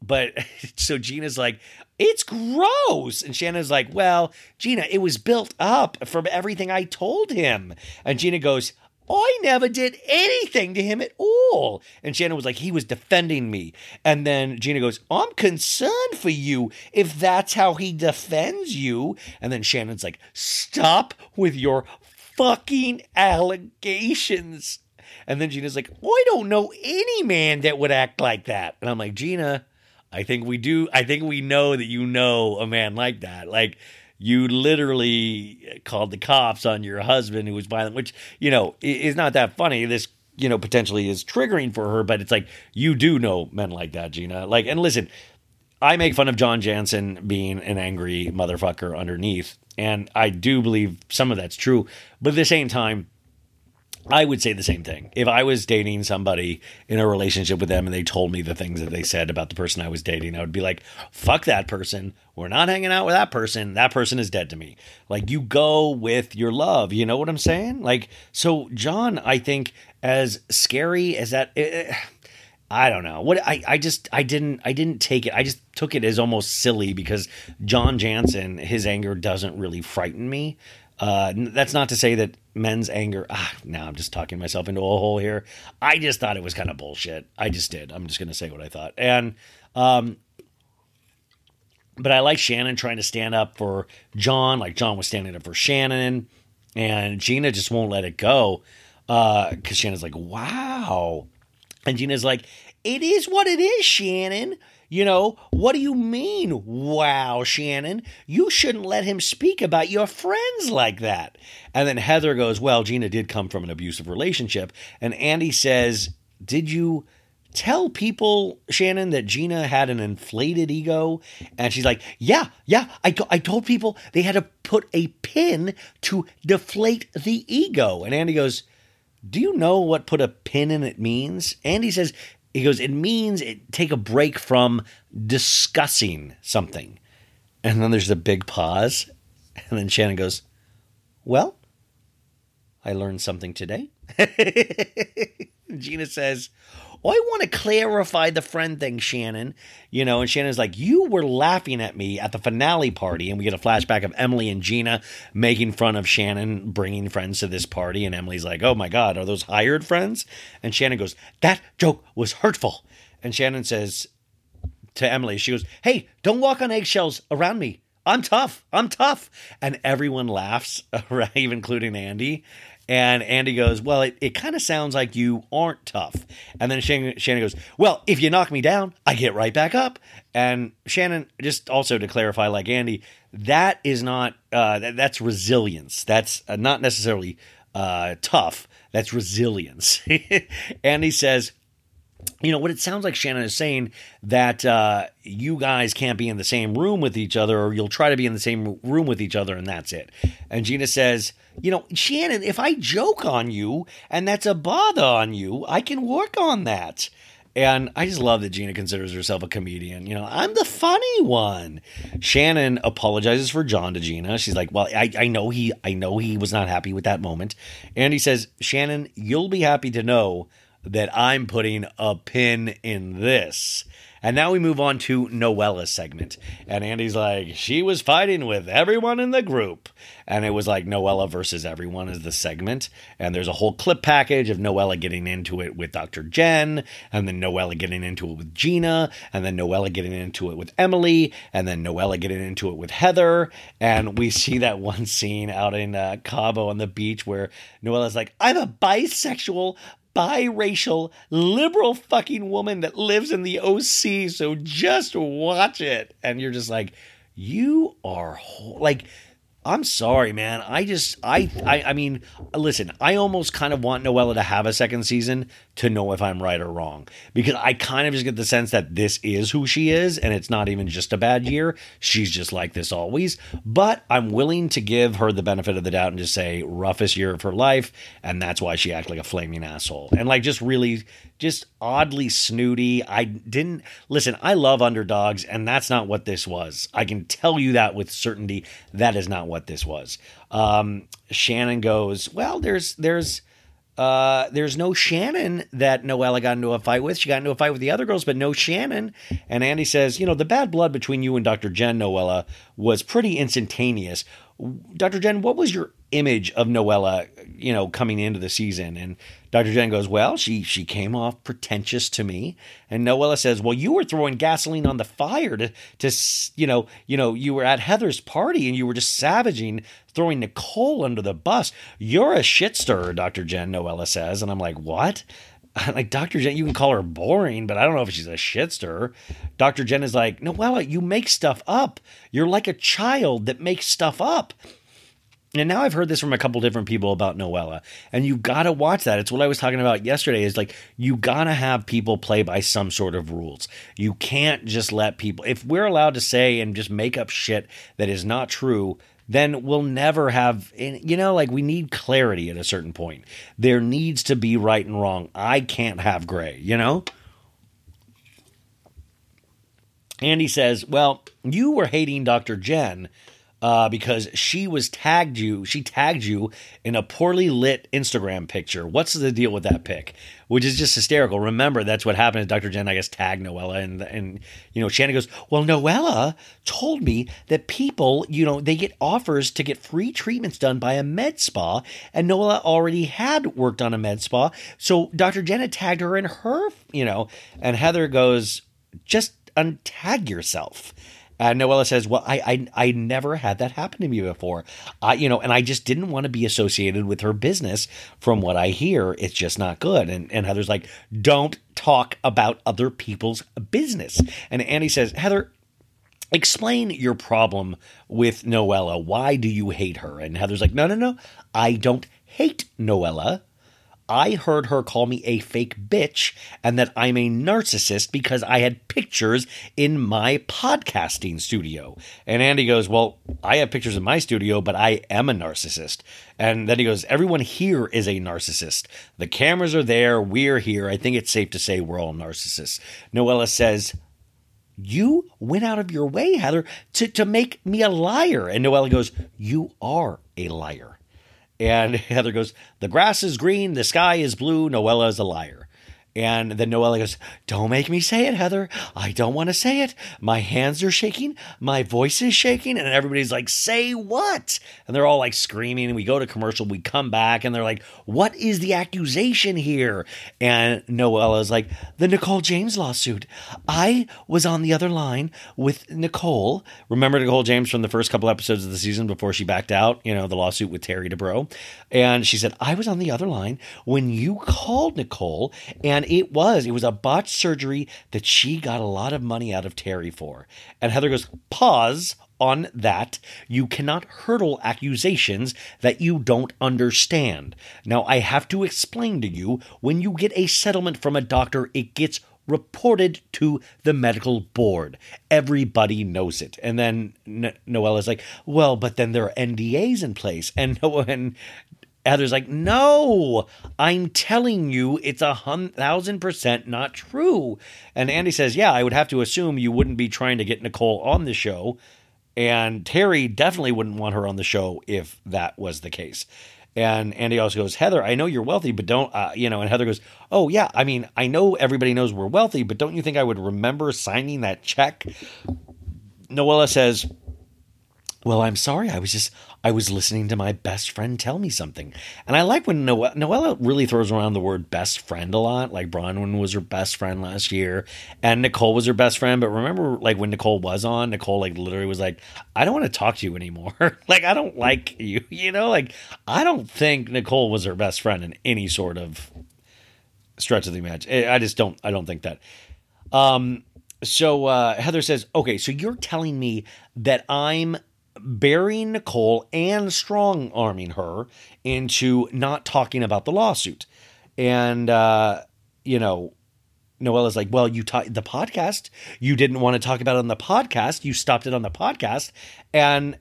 But so Gina's like, it's gross. And Shannon's like, well, Gina, it was built up from everything I told him. And Gina goes, I never did anything to him at all. And Shannon was like, he was defending me. And then Gina goes, I'm concerned for you if that's how he defends you. And then Shannon's like, stop with your fucking allegations. And then Gina's like, I don't know any man that would act like that. And I'm like, Gina, I think we do. I think we know that you know a man like that. Like, you literally called the cops on your husband who was violent, which, you know, is not that funny. This, you know, potentially is triggering for her, but it's like, you do know men like that, Gina. Like, and listen, I make fun of John Jansen being an angry motherfucker underneath, and I do believe some of that's true. But at the same time, I would say the same thing. If I was dating somebody in a relationship with them and they told me the things that they said about the person I was dating, I would be like, fuck that person. We're not hanging out with that person. That person is dead to me. Like, you go with your love. You know what I'm saying? Like, so John, I think, as scary as that, I don't know what I didn't take it. I just took it as almost silly because John Jansen, his anger doesn't really frighten me. That's not to say that men's anger. Now I'm just talking myself into a hole here. I just thought it was kind of bullshit. I just did. I'm just going to say what I thought. And, but I like Shannon trying to stand up for John. Like, John was standing up for Shannon, and Gina just won't let it go. Cause Shannon's like, wow. And Gina's like, it is what it is, Shannon. You know, what do you mean, wow, Shannon? You shouldn't let him speak about your friends like that. And then Heather goes, well, Gina did come from an abusive relationship. And Andy says, did you tell people, Shannon, that Gina had an inflated ego? And she's like, yeah, I told people they had to put a pin to deflate the ego. And Andy goes, do you know what put a pin in it means? Andy says, he goes, it means it take a break from discussing something. And then there's a big pause. And then Shannon goes, well, I learned something today. Gina says, I want to clarify the friend thing, Shannon. You know, and Shannon's like, you were laughing at me at the finale party. And we get a flashback of Emily and Gina making fun of Shannon bringing friends to this party. And Emily's like, oh my God, are those hired friends? And Shannon goes, that joke was hurtful. And Shannon says to Emily, she goes, hey, don't walk on eggshells around me. I'm tough. And everyone laughs, right? Even including Andy. And Andy goes, well, it kind of sounds like you aren't tough. And then Shannon goes, well, if you knock me down, I get right back up. And Shannon, just also to clarify, like Andy, that is not, that's resilience. That's not necessarily tough. That's resilience. Andy says, you know, what it sounds like Shannon is saying that you guys can't be in the same room with each other, or you'll try to be in the same room with each other and that's it. And Gina says, you know, Shannon, if I joke on you and that's a bother on you, I can work on that. And I just love that Gina considers herself a comedian. You know, I'm the funny one. Shannon apologizes for John to Gina. She's like, well, I know he was not happy with that moment. And he says, Shannon, you'll be happy to know that I'm putting a pin in this. And now we move on to Noella's segment. And Andy's like, she was fighting with everyone in the group. And it was like Noella versus everyone is the segment. And there's a whole clip package of Noella getting into it with Dr. Jen. And then Noella getting into it with Gina. And then Noella getting into it with Emily. And then Noella getting into it with Heather. And we see that one scene out in Cabo on the beach where Noella's like, I'm a bisexual, biracial, liberal fucking woman that lives in the OC, so just watch it. And you're just like, you are like, I'm sorry, man. I mean, listen, I almost kind of want Noella to have a second season to know if I'm right or wrong, because I kind of just get the sense that this is who she is, and it's not even just a bad year. She's just like this always. But I'm willing to give her the benefit of the doubt and just say roughest year of her life, and that's why she acted like a flaming asshole. And like just really just oddly snooty. I love underdogs, and that's not what this was. I can tell you that with certainty. That is not what this was. Shannon goes, well, there's no Shannon that Noella got into a fight with. She got into a fight with the other girls, but no Shannon. And Andy says, you know, the bad blood between you and Dr. Jen, Noella, was pretty instantaneous. Dr. Jen, what was your image of Noella, you know, coming into the season? And Dr. Jen goes, well, she came off pretentious to me. And Noella says, well, you were throwing gasoline on the fire to you know, you were at Heather's party and you were just savaging, throwing Nicole under the bus. You're a shit stirrer, Dr. Jen, Noella says. And I'm like, what? Like, Dr. Jen, you can call her boring, but I don't know if she's a shit stirrer. Dr. Jen is like, Noella, you make stuff up. You're like a child that makes stuff up. And now I've heard this from a couple different people about Noella, and you got to watch that. It's what I was talking about yesterday, is like, you got to have people play by some sort of rules. You can't just let people, if we're allowed to say and just make up shit that is not true, then we'll never have, you know, like, we need clarity at a certain point. There needs to be right and wrong. I can't have gray, you know? Andy says, well, you were hating Dr. Jen because she tagged you in a poorly lit Instagram picture. What's the deal with that pic? Which is just hysterical. Remember, that's what happened. Dr. Jen, I guess, tagged Noella, and you know, Shannon goes, well, Noella told me that people, you know, they get offers to get free treatments done by a med spa, and Noella already had worked on a med spa, so Dr. Jen had tagged her in her, you know. And Heather goes, just untag yourself. Noella says, well, I never had that happen to me before. And I just didn't want to be associated with her business. From what I hear, it's just not good. And Heather's like, don't talk about other people's business. And Andy says, Heather, explain your problem with Noella. Why do you hate her? And Heather's like, no, I don't hate Noella. I heard her call me a fake bitch and that I'm a narcissist because I had pictures in my podcasting studio. And Andy goes, well, I have pictures in my studio, but I am a narcissist. And then he goes, everyone here is a narcissist. The cameras are there. We're here. I think it's safe to say we're all narcissists. Noella says, you went out of your way, Heather, to make me a liar. And Noella goes, you are a liar. And Heather goes, the grass is green, the sky is blue, Noella is a liar. And then Noella goes, "Don't make me say it, Heather. I don't want to say it. My hands are shaking. My voice is shaking." And everybody's like, "Say what?" And they're all like screaming. And we go to commercial. We come back and they're like, "What is the accusation here?" And Noella's like, "The Nicole James lawsuit. I was on the other line with Nicole." Remember Nicole James from the first couple episodes of the season before she backed out, you know, the lawsuit with Terry Dubrow. And she said, "I was on the other line when you called Nicole, and it was a botched surgery that she got a lot of money out of Terry for." And Heather goes, "Pause on that. You cannot hurdle accusations that you don't understand. Now, I have to explain to you, when you get a settlement from a doctor, it gets reported to the medical board. Everybody knows it." And then Noella's like, "Well, but then there are NDAs in place." And Heather's like, "No, I'm telling you, it's 1,000% not true." And Andy says, "Yeah, I would have to assume you wouldn't be trying to get Nicole on the show." And Terry definitely wouldn't want her on the show if that was the case. And Andy also goes, "Heather, I know you're wealthy, but don't, and Heather goes, "Oh, yeah, I mean, I know everybody knows we're wealthy, but don't you think I would remember signing that check?" Noella says, "Well, I'm sorry. I was listening to my best friend tell me something." And I like when Noella really throws around the word best friend a lot. Like Bronwyn was her best friend last year and Nicole was her best friend. But remember, like when Nicole was on, Nicole like literally was like, "I don't want to talk to you anymore." Like, "I don't like you," you know, like I don't think Nicole was her best friend in any sort of stretch of the imagination. I don't think that. So Heather says, "Okay, so you're telling me that I'm burying Nicole and strong-arming her into not talking about the lawsuit." And, Noella's like, "Well, the podcast, you didn't want to talk about it on the podcast. You stopped it on the podcast." And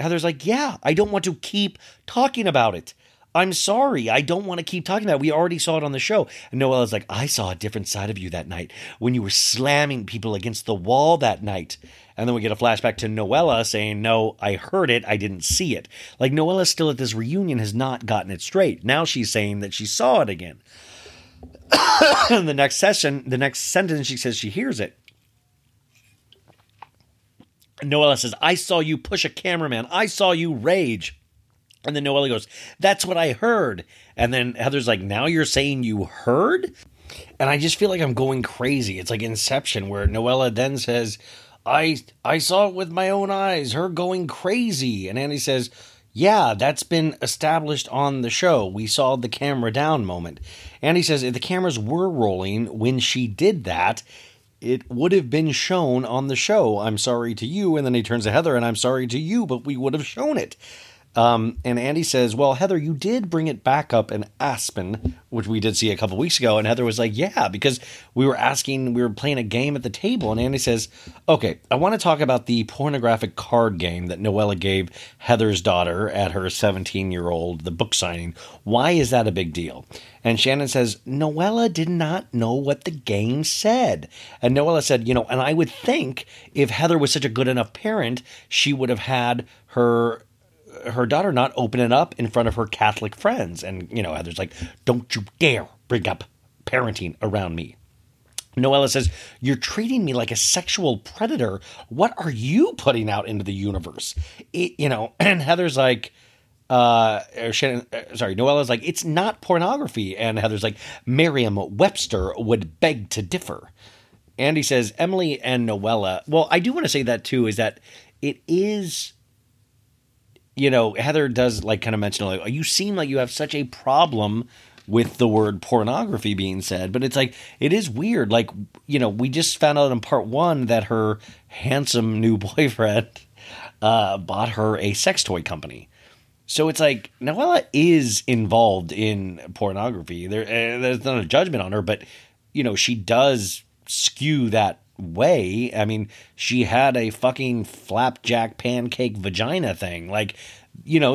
Heather's like, "Yeah, I don't want to keep talking about it. I'm sorry. I don't want to keep talking about it. We already saw it on the show." And Noella's like, "I saw a different side of you that night when you were slamming people against the wall that night." And then we get a flashback to Noella saying, "No, I heard it. I didn't see it." Like Noella still at this reunion has not gotten it straight. Now she's saying that she saw it again. In the next sentence, she says she hears it. Noella says, "I saw you push a cameraman. I saw you rage." And then Noella goes, "That's what I heard." And then Heather's like, "Now you're saying you heard?" And I just feel like I'm going crazy. It's like Inception, where Noella then says, I saw it with my own eyes, her going crazy. And Andy says, "Yeah, that's been established on the show. We saw the camera down moment." Andy says, "If the cameras were rolling when she did that, it would have been shown on the show. I'm sorry to you." And then he turns to Heather and, "I'm sorry to you, but we would have shown it." And Andy says, "Well, Heather, you did bring it back up in Aspen," which we did see a couple weeks ago. And Heather was like, "Yeah, because we were playing a game at the table." And Andy says, "Okay, I want to talk about the pornographic card game that Noella gave Heather's daughter at her 17-year-old, the book signing. Why is that a big deal?" And Shannon says, "Noella did not know what the game said." And Noella said, "And I would think if Heather was such a good enough parent, she would have had her daughter not open it up in front of her Catholic friends." And, Heather's like, "Don't you dare bring up parenting around me." Noella says, "You're treating me like a sexual predator. What are you putting out into the universe?" And Heather's like, Noella's like, "It's not pornography." And Heather's like, "Merriam-Webster would beg to differ." Andy says, "Emily and Noella." Well, I do want to say that too, is that it is... Heather does like kind of mention, like, "You seem like you have such a problem with the word pornography being said," but it's like, it is weird. Like, we just found out in part 1 that her handsome new boyfriend bought her a sex toy company. So it's like Noella is involved in pornography. There's not a judgment on her, but she does skew that way. I mean, she had a fucking flapjack pancake vagina thing. Like,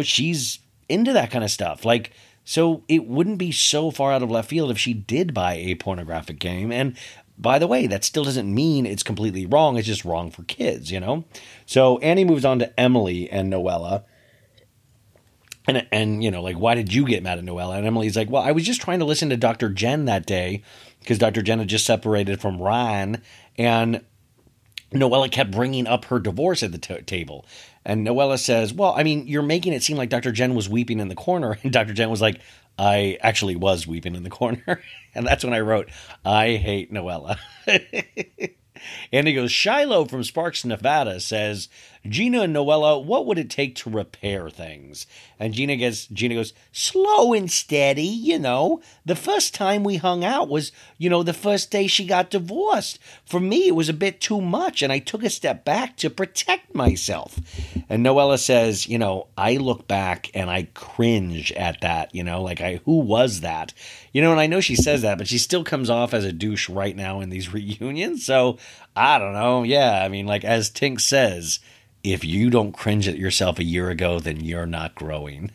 she's into that kind of stuff. Like, so it wouldn't be so far out of left field if she did buy a pornographic game. And by the way, that still doesn't mean it's completely wrong. It's just wrong for kids. So Annie moves on to Emily and Noella. And you know, like, why did you get mad at Noella? And Emily's like, well, I was just trying to listen to Dr. Jen that day because Dr. Jen had just separated from Ryan, and Noella kept bringing up her divorce at the table. And Noella says, well, I mean, you're making it seem like Dr. Jen was weeping in the corner. And Dr. Jen was like, I actually was weeping in the corner. And that's when I wrote, I hate Noella. And he goes, Shiloh from Sparks, Nevada says, Gina and Noella, what would it take to repair things? And Gina goes, slow and steady, you know. The first time we hung out was, you know, the first day she got divorced. For me, it was a bit too much, and I took a step back to protect myself. And Noella says, you know, I look back and I cringe at that, you know, like, who was that? You know, and I know she says that, but she still comes off as a douche right now in these reunions. So, I don't know. Yeah, I mean, like, as Tink says, if you don't cringe at yourself a year ago, then you're not growing.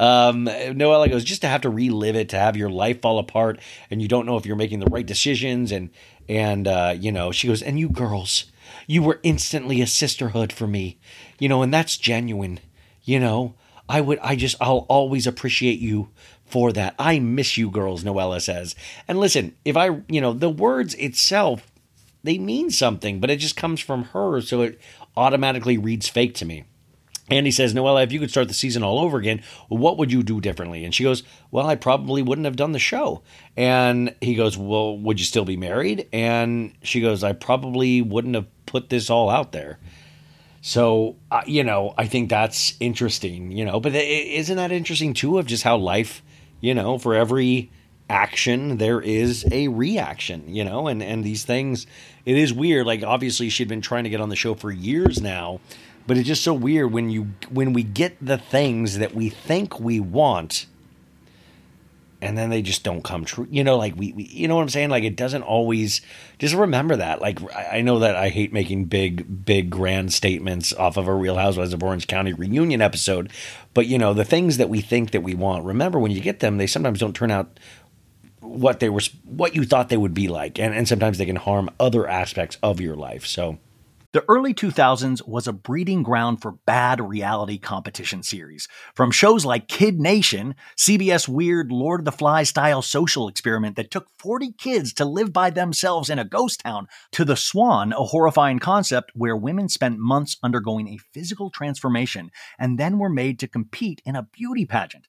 Noella goes, just to have to relive it, to have your life fall apart, and you don't know if you're making the right decisions. And you know, she goes, and you girls, you were instantly a sisterhood for me, you know, and that's genuine. You know, I'll always appreciate you for that. I miss you girls, Noella says. And listen, if I, you know, the words itself, they mean something, but it just comes from her, so it automatically reads fake to me. And he says, Noella, if you could start the season all over again, what would you do differently? And she goes, well, I probably wouldn't have done the show. And he goes, well, would you still be married? And she goes, I probably wouldn't have put this all out there. So, you know, I think that's interesting, you know, but isn't that interesting too, of just how life, you know, for every action, there is a reaction, you know, and these things, it is weird. Like, obviously she'd been trying to get on the show for years now, but it's just so weird when we get the things that we think we want, and then they just don't come true. You know, like we you know what I'm saying? Like, it doesn't always, just remember that. Like, I know that I hate making big grand statements off of a Real Housewives of Orange County reunion episode, but you know, the things that we think that we want, remember when you get them, they sometimes don't turn out what you thought they would be like. And sometimes they can harm other aspects of your life. So the early 2000s was a breeding ground for bad reality competition series. From shows like Kid Nation, CBS' weird Lord of the Flies style social experiment that took 40 kids to live by themselves in a ghost town, to The Swan, a horrifying concept where women spent months undergoing a physical transformation and then were made to compete in a beauty pageant.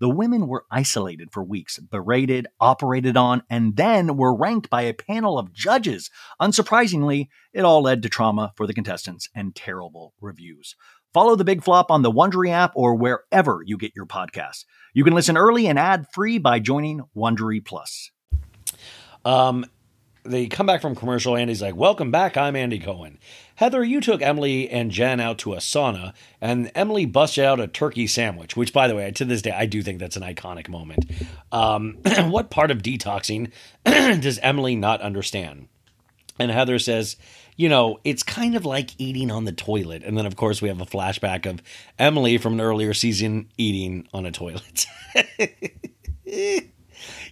The women were isolated for weeks, berated, operated on, and then were ranked by a panel of judges. Unsurprisingly, it all led to trauma for the contestants and terrible reviews. Follow The Big Flop on the Wondery app or wherever you get your podcasts. You can listen early and ad-free by joining Wondery Plus. They come back from commercial, and he's like, welcome back, I'm Andy Cohen. Heather, you took Emily and Jen out to a sauna, and Emily busted out a turkey sandwich, which, by the way, to this day, I do think that's an iconic moment. What part of detoxing does Emily not understand? And Heather says, you know, it's kind of like eating on the toilet. And then, of course, we have a flashback of Emily from an earlier season eating on a toilet.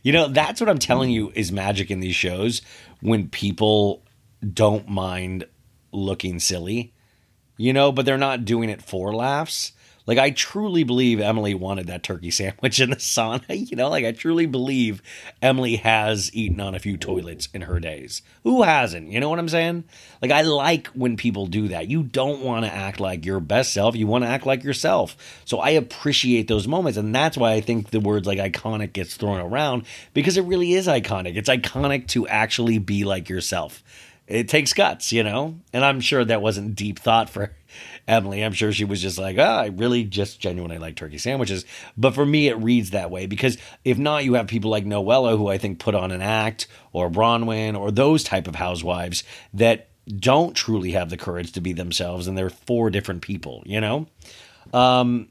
You know, that's what I'm telling you is magic in these shows, when people don't mind looking silly, you know, but they're not doing it for laughs. Like, I truly believe Emily wanted that turkey sandwich in the sauna, you know, like, I truly believe Emily has eaten on a few toilets in her days. Who hasn't? You know what I'm saying? Like, I like when people do that. You don't want to act like your best self. You want to act like yourself. So I appreciate those moments. And that's why I think the words like iconic gets thrown around, because it really is iconic. It's iconic to actually be like yourself. It takes guts, you know, and I'm sure that wasn't deep thought for Emily. I'm sure she was just like, I really just genuinely like turkey sandwiches. But for me, it reads that way, because if not, you have people like Noella, who I think put on an act, or Bronwyn, or those type of housewives that don't truly have the courage to be themselves. And they're four different people, you know. And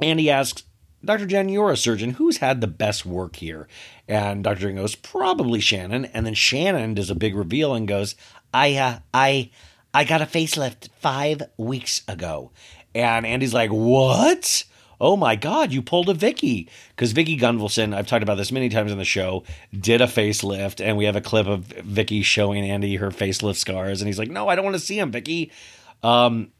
he asks Dr. Jen, you're a surgeon. Who's had the best work here? And Dr. Jen goes, probably Shannon. And then Shannon does a big reveal and goes, I got a facelift 5 weeks ago. And Andy's like, what? Oh my God, you pulled a Vicky. Because Vicky Gunvalson, I've talked about this many times on the show, did a facelift. And we have a clip of Vicky showing Andy her facelift scars. And he's like, no, I don't want to see him, Vicky. And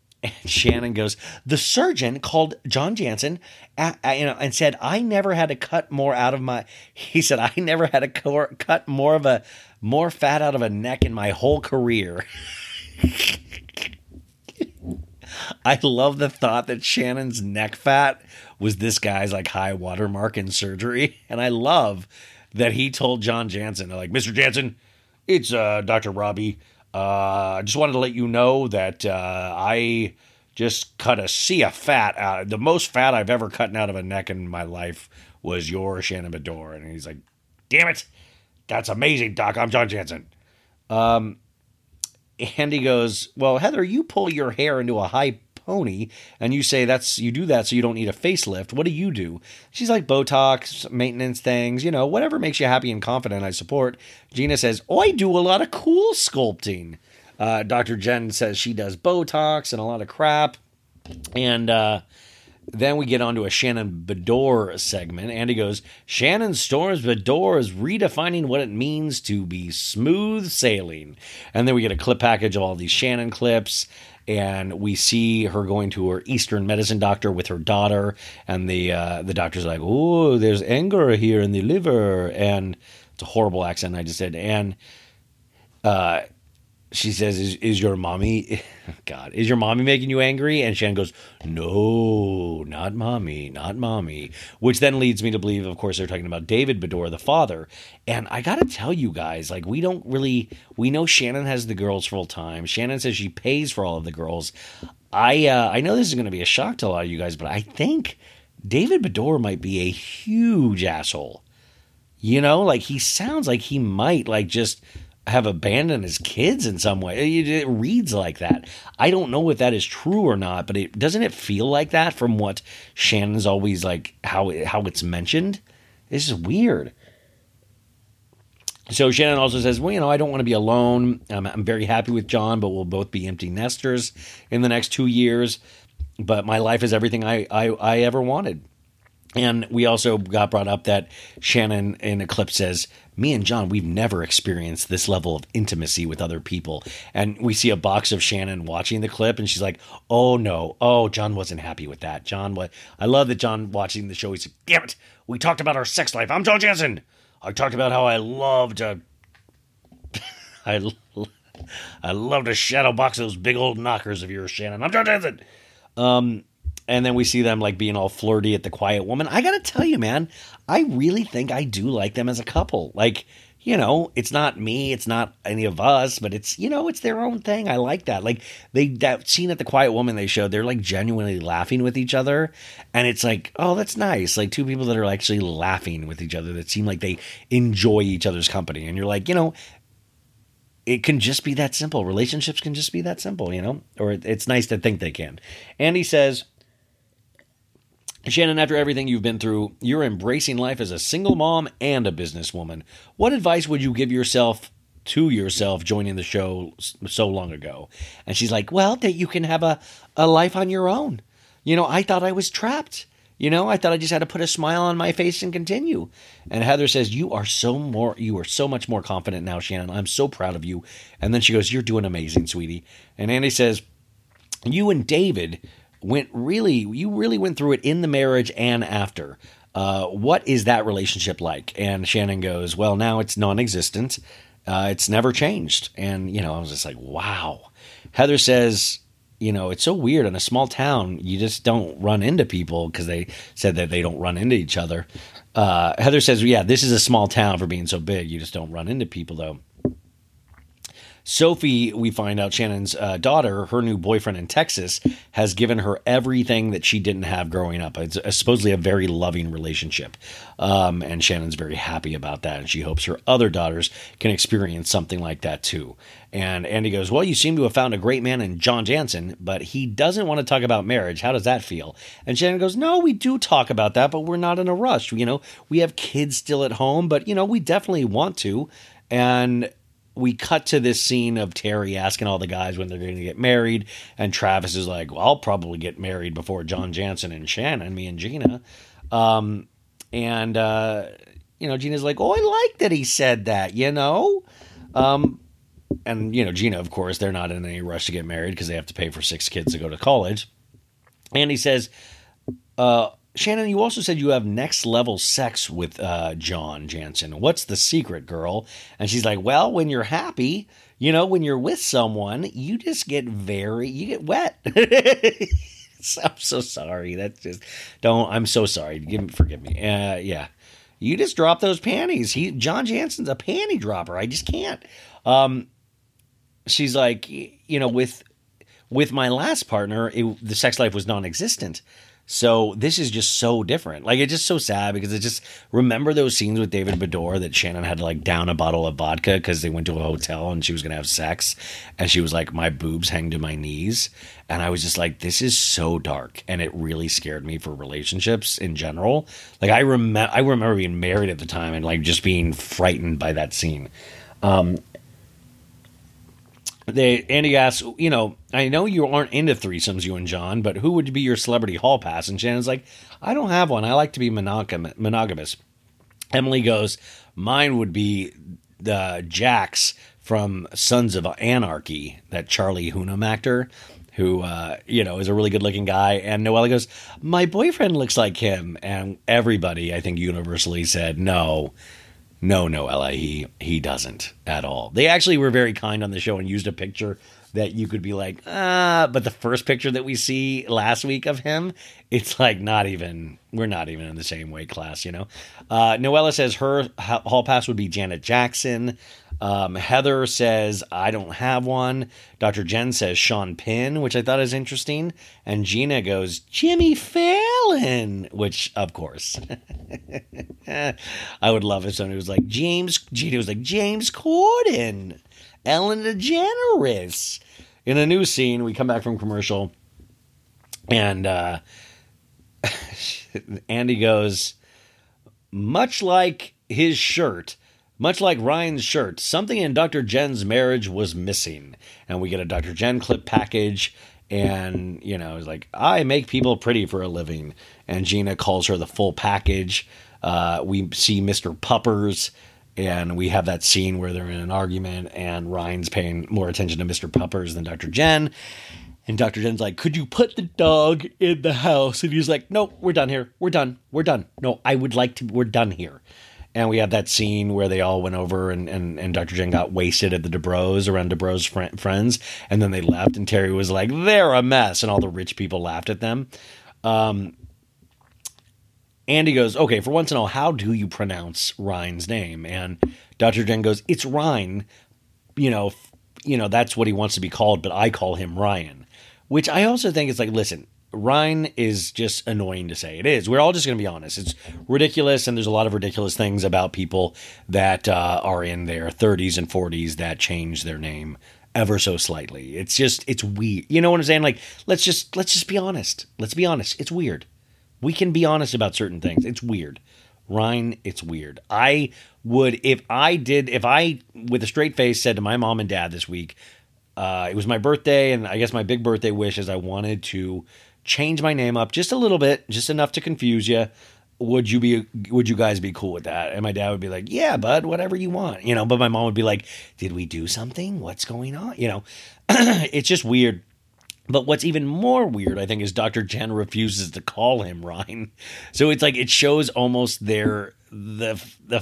Shannon goes, the surgeon called John Jansen and said, I never had to cut more out of my, he said, I never had to cut more fat out of a neck in my whole career. I love the thought that Shannon's neck fat was this guy's like high watermark in surgery. And I love that he told John Jansen, like, Mr. Jansen, it's Dr. Robbie. I just wanted to let you know that I just cut a sea of fat out. The most fat I've ever cut out of a neck in my life was your Shannon Beador. And he's like, damn it. That's amazing, Doc. I'm John Jansen. And he goes, well, Heather, you pull your hair into a high pony and you say you do that so you don't need a facelift. What do you do? She's like, Botox, maintenance things, you know, whatever makes you happy and confident, I support. Gina says, oh, I do a lot of cool sculpting. Dr. Jen says she does Botox and a lot of crap. And then we get onto a Shannon Beador segment. Andy goes, Shannon storms Beador is redefining what it means to be smooth sailing. And then we get a clip package of all these Shannon clips. And we see her going to her Eastern medicine doctor with her daughter. And the doctor's like, oh, there's anger here in the liver. And it's a horrible accent I just said. And she says, is your mommy... God, is your mommy making you angry? And Shannon goes, no, not mommy. Which then leads me to believe, of course, they're talking about David Beador, the father. And I got to tell you guys, like, we know Shannon has the girls full time. Shannon says she pays for all of the girls. I know this is going to be a shock to a lot of you guys, but I think David Beador might be a huge asshole. You know, like, he sounds like he might, like, just... have abandoned his kids in some way. It reads like that. I don't know if that is true or not, but doesn't it feel like that from what Shannon's always like, how it's mentioned? This is weird. So Shannon also says, well, you know, I don't want to be alone. I'm very happy with John, but we'll both be empty nesters in the next 2 years. But my life is everything I ever wanted. And we also got brought up that Shannon in a clip says, me and John, we've never experienced this level of intimacy with other people. And we see a box of Shannon watching the clip, and she's like, oh, no. Oh, John wasn't happy with that. I love that John watching the show. He's like, damn it. We talked about our sex life. I'm John Jansen. I talked about how I love to I love to shadow box those big old knockers of yours, Shannon. I'm John Jansen. And then we see them like being all flirty at the Quiet Woman. I got to tell you, man, I really think I do like them as a couple. Like, you know, it's not me, it's not any of us, but it's, you know, it's their own thing. I like that. Like that scene at the Quiet Woman they showed, they're like genuinely laughing with each other. And it's like, oh, that's nice. Like two people that are actually laughing with each other that seem like they enjoy each other's company. And you're like, you know, it can just be that simple. Relationships can just be that simple, you know, or it's nice to think they can. And he says... Shannon, after everything you've been through, you're embracing life as a single mom and a businesswoman. What advice would you give yourself joining the show so long ago? And she's like, well, that you can have a life on your own. You know, I thought I was trapped. You know, I thought I just had to put a smile on my face and continue. And Heather says, you are so much more confident now, Shannon. I'm so proud of you. And then she goes, you're doing amazing, sweetie. And Andy says, you and David... You really went through it in the marriage and after. What is that relationship like? And Shannon goes, well, now it's non-existent. It's never changed. And, you know, I was just like, wow. Heather says, you know, it's so weird in a small town. You just don't run into people because they said that they don't run into each other. Heather says, yeah, this is a small town for being so big. You just don't run into people though. Sophie, we find out, Shannon's daughter, her new boyfriend in Texas, has given her everything that she didn't have growing up. It's supposedly a very loving relationship. And Shannon's very happy about that. And she hopes her other daughters can experience something like that too. And Andy goes, well, you seem to have found a great man in John Jansen, but he doesn't want to talk about marriage. How does that feel? And Shannon goes, no, we do talk about that, but we're not in a rush. You know, we have kids still at home, but, you know, we definitely want to. And we cut to this scene of Terry asking all the guys when they're going to get married. And Travis is like, well, I'll probably get married before John Jansen and Shannon, me and Gina. You know, Gina's like, oh, I like that he said that, you know? And, you know, Gina, of course, they're not in any rush to get married because they have to pay for 6 kids to go to college. And he says, Shannon, you also said you have next level sex with John Jansen. What's the secret, girl? And she's like, well, when you're happy, you know, when you're with someone, you just get you get wet. I'm so sorry. I'm so sorry. Forgive me. Yeah. You just drop those panties. John Jansen's a panty dropper. I just can't. She's like, you know, with my last partner, the sex life was non-existent. So this is just so different. Like, it's just so sad because it's just, remember those scenes with David Beador that Shannon had to like down a bottle of vodka because they went to a hotel and she was going to have sex. And she was like, my boobs hang to my knees. And I was just like, this is so dark. And it really scared me for relationships in general. Like, I remember being married at the time and like just being frightened by that scene. Andy asks, you know, I know you aren't into threesomes, you and John, but who would be your celebrity hall pass? And Shannon's like, I don't have one. I like to be monogamous. Emily goes, mine would be the Jax from Sons of Anarchy, that Charlie Hunnam actor who, you know, is a really good looking guy. And Noella goes, my boyfriend looks like him. And everybody, I think, universally said, No, Noella, he doesn't at all. They actually were very kind on the show and used a picture that you could be like, but the first picture that we see last week of him, it's like we're not even in the same weight class, you know? Noella says her hall pass would be Janet Jackson. Heather says, I don't have one. Dr. Jen says Sean Penn, which I thought is interesting. And Gina goes, Jimmy Fallon, which of course, I would love if somebody was like Gina was like James Corden, Ellen DeGeneres. In a new scene, we come back from commercial and, Andy goes, much like Ryan's shirt, something in Dr. Jen's marriage was missing. And we get a Dr. Jen clip package. And, you know, it's like, I make people pretty for a living. And Gina calls her the full package. We see Mr. Puppers. And we have that scene where they're in an argument. And Ryan's paying more attention to Mr. Puppers than Dr. Jen. And Dr. Jen's like, could you put the dog in the house? And he's like, no, we're done here. We're done. No, I would like to. We're done here. And we have that scene where they all went over and Dr. Jen got wasted at the Dubrows around Dubrow's friends. And then they left and Terry was like, they're a mess. And all the rich people laughed at them. Andy goes, okay, for once in all, how do you pronounce Ryan's name? And Dr. Jen goes, it's Ryan. You know, that's what he wants to be called, but I call him Ryan, which I also think is like, listen, Ryan is just annoying to say. It is. We're all just going to be honest. It's ridiculous, and there's a lot of ridiculous things about people that are in their 30s and 40s that change their name ever so slightly. It's just, it's weird. You know what I'm saying? Like, let's just be honest. Let's be honest. It's weird. We can be honest about certain things. It's weird. Ryan, it's weird. I would, if I with a straight face said to my mom and dad this week, it was my birthday, and I guess my big birthday wish is I wanted to change my name up just a little bit, just enough to confuse you. Would you guys be cool with that? And my dad would be like, yeah, bud, whatever you want, you know, but my mom would be like, did we do something? What's going on? You know, it's just weird. But what's even more weird, I think, is Dr. Jen refuses to call him Ryan. So it's like, it shows almost the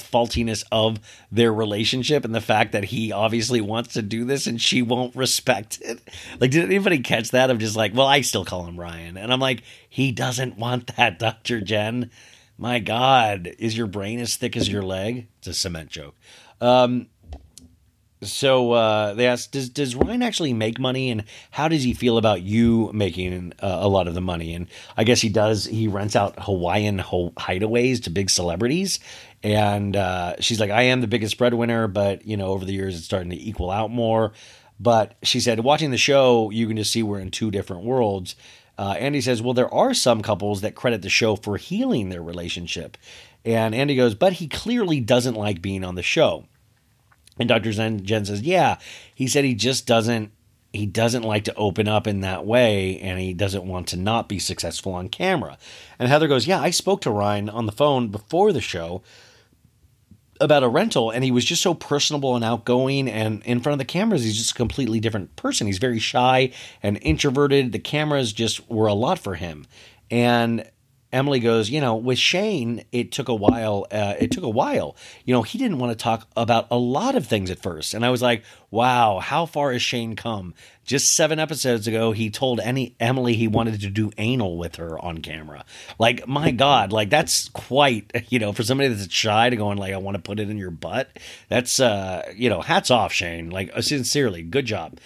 faultiness of their relationship and the fact that he obviously wants to do this and she won't respect it. Like, did anybody catch that? I'm just like, well, I still call him Ryan. And I'm like, he doesn't want that, Dr. Jen. My God, is your brain as thick as your leg? It's a cement joke. So they asked, does Ryan actually make money, and how does he feel about you making a lot of the money? And I guess he does. He rents out Hawaiian hideaways to big celebrities. And she's like, I am the biggest breadwinner, but, you know, over the years, it's starting to equal out more. But she said, watching the show, you can just see we're in two different worlds. Andy says, well, there are some couples that credit the show for healing their relationship. And Andy goes, but he clearly doesn't like being on the show. And Dr. Jen says, yeah, he said he just doesn't like to open up in that way, and he doesn't want to not be successful on camera. And Heather goes, yeah, I spoke to Ryan on the phone before the show about a rental, and he was just so personable and outgoing, and in front of the cameras, he's just a completely different person. He's very shy and introverted. The cameras just were a lot for him. And Emily goes, you know, with Shane, it took a while. You know, he didn't want to talk about a lot of things at first. And I was like, wow, how far has Shane come? Just 7 episodes ago, he told Emily he wanted to do anal with her on camera. Like, my God, like that's quite, you know, for somebody that's shy to going like, I want to put it in your butt. That's, you know, hats off, Shane. Like, sincerely, good job.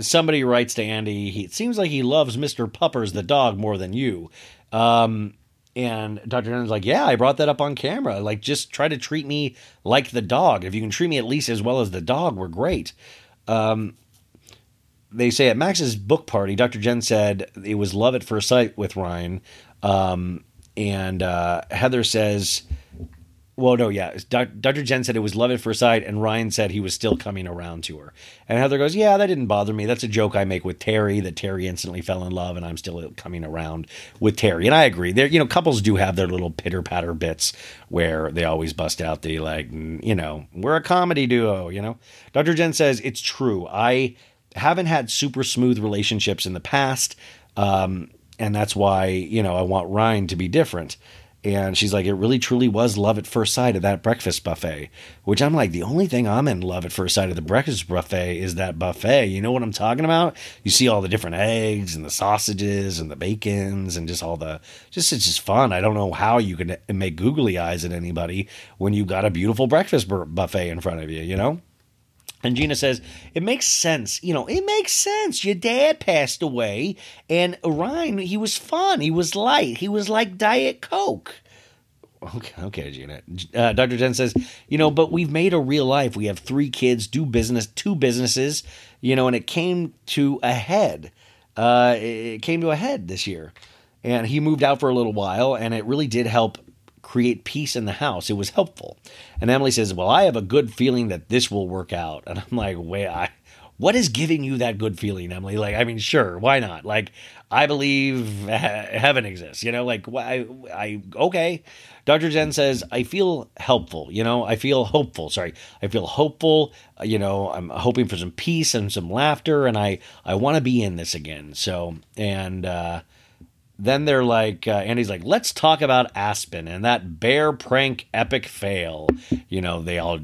Somebody writes to Andy, it seems like he loves Mr. Puppers, the dog, more than you. And Dr. Jen's like, yeah, I brought that up on camera. Like, just try to treat me like the dog. If you can treat me at least as well as the dog, we're great. They say at Max's book party, Dr. Jen said it was love at first sight with Ryan. Heather says... Well, no, yeah. Dr. Jen said it was love at first sight, and Ryan said he was still coming around to her. And Heather goes, yeah, that didn't bother me. That's a joke I make with Terry, that Terry instantly fell in love, and I'm still coming around with Terry. And I agree. There, you know, couples do have their little pitter-patter bits where they always bust out the, like, you know, we're a comedy duo, you know? Dr. Jen says, it's true. I haven't had super smooth relationships in the past, and that's why, you know, I want Ryan to be different. And she's like, it really truly was love at first sight at that breakfast buffet, which I'm like, the only thing I'm in love at first sight of the breakfast buffet is that buffet. You know what I'm talking about? You see all the different eggs and the sausages and the bacons and just all the, it's just fun. I don't know how you can make googly eyes at anybody when you got a beautiful breakfast buffet in front of you, you know? And Gina says, it makes sense. You know, it makes sense. Your dad passed away, and Ryan, he was fun. He was light. He was like Diet Coke. Okay, Gina. Dr. Jen says, you know, but we've made a real life. We have 3 kids, do business, 2 businesses, you know, and it came to a head. It came to a head this year. And he moved out for a little while, and it really did help create peace in the house. It was helpful. And Emily says, well, I have a good feeling that this will work out. And I'm like, wait, what is giving you that good feeling, Emily? Like, I mean, sure, why not? Like, I believe heaven exists, you know, like, okay. Dr. Jen says, I feel helpful, you know, I feel hopeful, you know, I'm hoping for some peace and some laughter, and I want to be in this again. So, and, then they're like, Andy's like, let's talk about Aspen and that bear prank epic fail. You know, they all,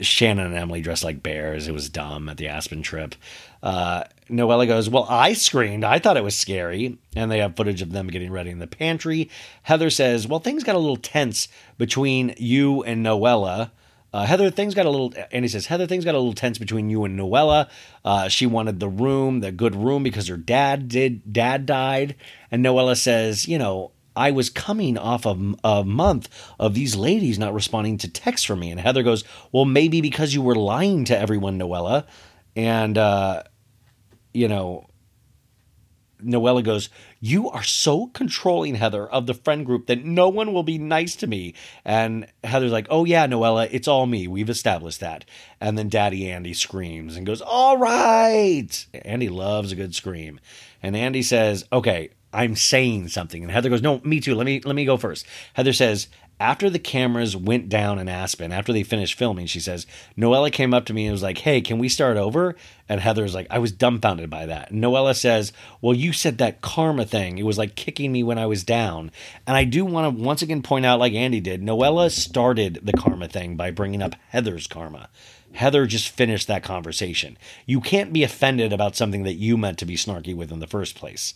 Shannon and Emily dressed like bears. It was dumb at the Aspen trip. Noella goes, well, I screamed. I thought it was scary. And they have footage of them getting ready in the pantry. Heather says, well, things got a little tense between you and Noella. Andy says, Heather, things got a little tense between you and Noella. She wanted the good room, because her dad died. And Noella says, you know, I was coming off of a month of these ladies not responding to texts from me. And Heather goes, well, maybe because you were lying to everyone, Noella. And, you know, Noella goes, you are so controlling, Heather, of the friend group that no one will be nice to me. And Heather's like, oh yeah, Noella, it's all me. We've established that. And then Daddy Andy screams and goes, all right. Andy loves a good scream. And Andy says, okay, I'm saying something. And Heather goes, no, me too. Let me go first. Heather says, after the cameras went down in Aspen, after they finished filming, she says, Noella came up to me and was like, hey, can we start over? And Heather's like, I was dumbfounded by that. And Noella says, well, you said that karma thing. It was like kicking me when I was down. And I do want to once again point out, like Andy did, Noella started the karma thing by bringing up Heather's karma. Heather just finished that conversation. You can't be offended about something that you meant to be snarky with in the first place.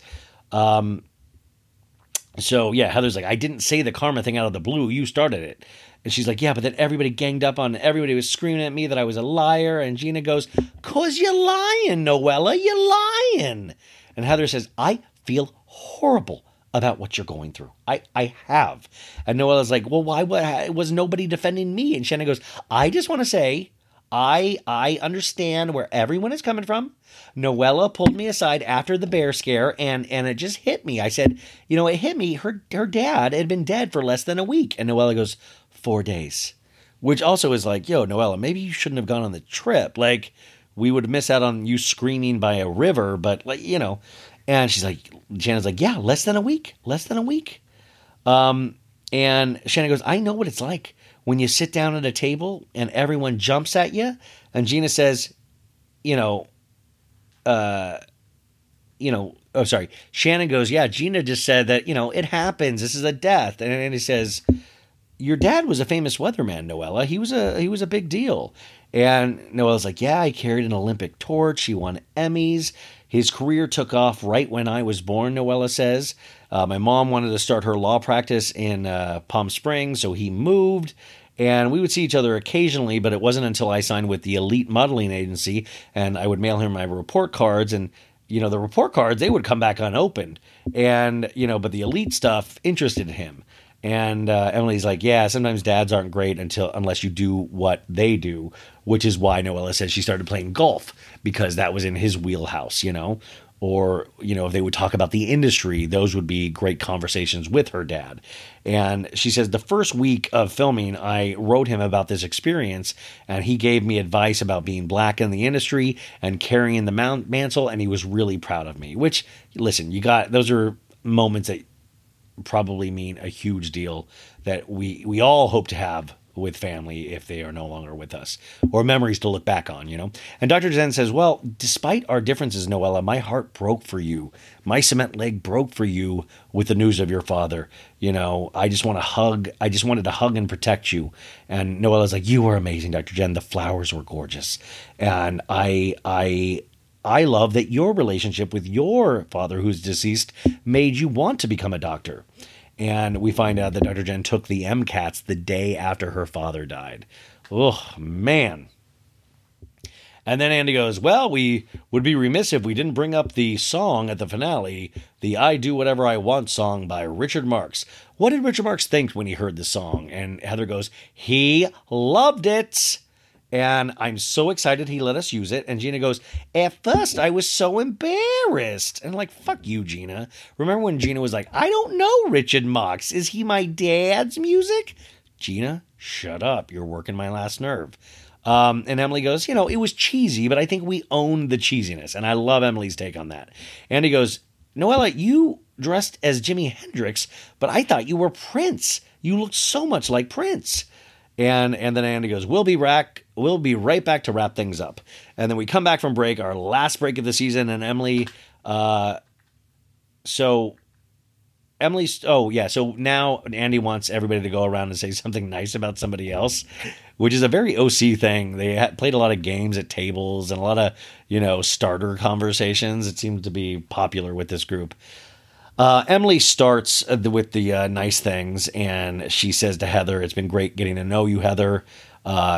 So yeah, Heather's like, I didn't say the karma thing out of the blue. You started it. And she's like, yeah, but then everybody ganged up on, everybody was screaming at me that I was a liar. And Gina goes, 'cause you're lying, Noella, you're lying. And Heather says, I feel horrible about what you're going through. I have. And Noella's like, well, why was nobody defending me? And Shannon goes, I just want to say, I understand where everyone is coming from. Noella pulled me aside after the bear scare, and it just hit me. I said, you know, it hit me. Her dad had been dead for less than a week. And Noella goes, 4 days. Which also is like, yo, Noella, maybe you shouldn't have gone on the trip. Like, we would miss out on you screaming by a river, but, like, you know. And she's like, Shannon's like, yeah, less than a week. And Shannon goes, I know what it's like when you sit down at a table and everyone jumps at you. And Gina says, Shannon goes, yeah, Gina just said that, you know, it happens. This is a death. And he says, your dad was a famous weatherman, Noella. He was a big deal. And Noella's like, yeah, he carried an Olympic torch. He won Emmys. His career took off right when I was born, Noella says. My mom wanted to start her law practice in Palm Springs, so he moved. And we would see each other occasionally, but it wasn't until I signed with the Elite Modeling Agency, and I would mail him my report cards. And, you know, the report cards, they would come back unopened. And, you know, but the Elite stuff interested him. And Emily's like, yeah, sometimes dads aren't great unless you do what they do, which is why Noella says she started playing golf, because that was in his wheelhouse, you know. Or, you know, if they would talk about the industry, those would be great conversations with her dad. And she says, the first week of filming, I wrote him about this experience, and he gave me advice about being black in the industry and carrying the mantle, and he was really proud of me. Which, listen, those are moments that probably mean a huge deal that we all hope to have with family if they are no longer with us, or memories to look back on, you know. And Dr. Jen says, well, despite our differences, Noella, my heart broke for you. My cement leg broke for you with the news of your father. You know, I just wanted to hug and protect you. And Noella's like, you were amazing, Dr. Jen. The flowers were gorgeous. And I love that your relationship with your father, who's deceased, made you want to become a doctor. And we find out that Dr. Jen took the MCATs the day after her father died. Oh, man. And then Andy goes, well, we would be remiss if we didn't bring up the song at the finale, the I Do Whatever I Want song by Richard Marx. What did Richard Marx think when he heard the song? And Heather goes, he loved it. And I'm so excited he let us use it. And Gina goes, at first I was so embarrassed. And I'm like, fuck you, Gina. Remember when Gina was like, I don't know Richard Marx. Is he my dad's music? Gina, shut up. You're working my last nerve. And Emily goes, you know, it was cheesy, but I think we owned the cheesiness. And I love Emily's take on that. And he goes, Noella, you dressed as Jimi Hendrix, but I thought you were Prince. You looked so much like Prince. And then Andy goes, we'll be right back to wrap things up. And then we come back from break, our last break of the season. And Emily, so now Andy wants everybody to go around and say something nice about somebody else, which is a very OC thing. They played a lot of games at tables and a lot of, you know, starter conversations. It seems to be popular with this group. Emily starts with the nice things, and she says to Heather, it's been great getting to know you, Heather.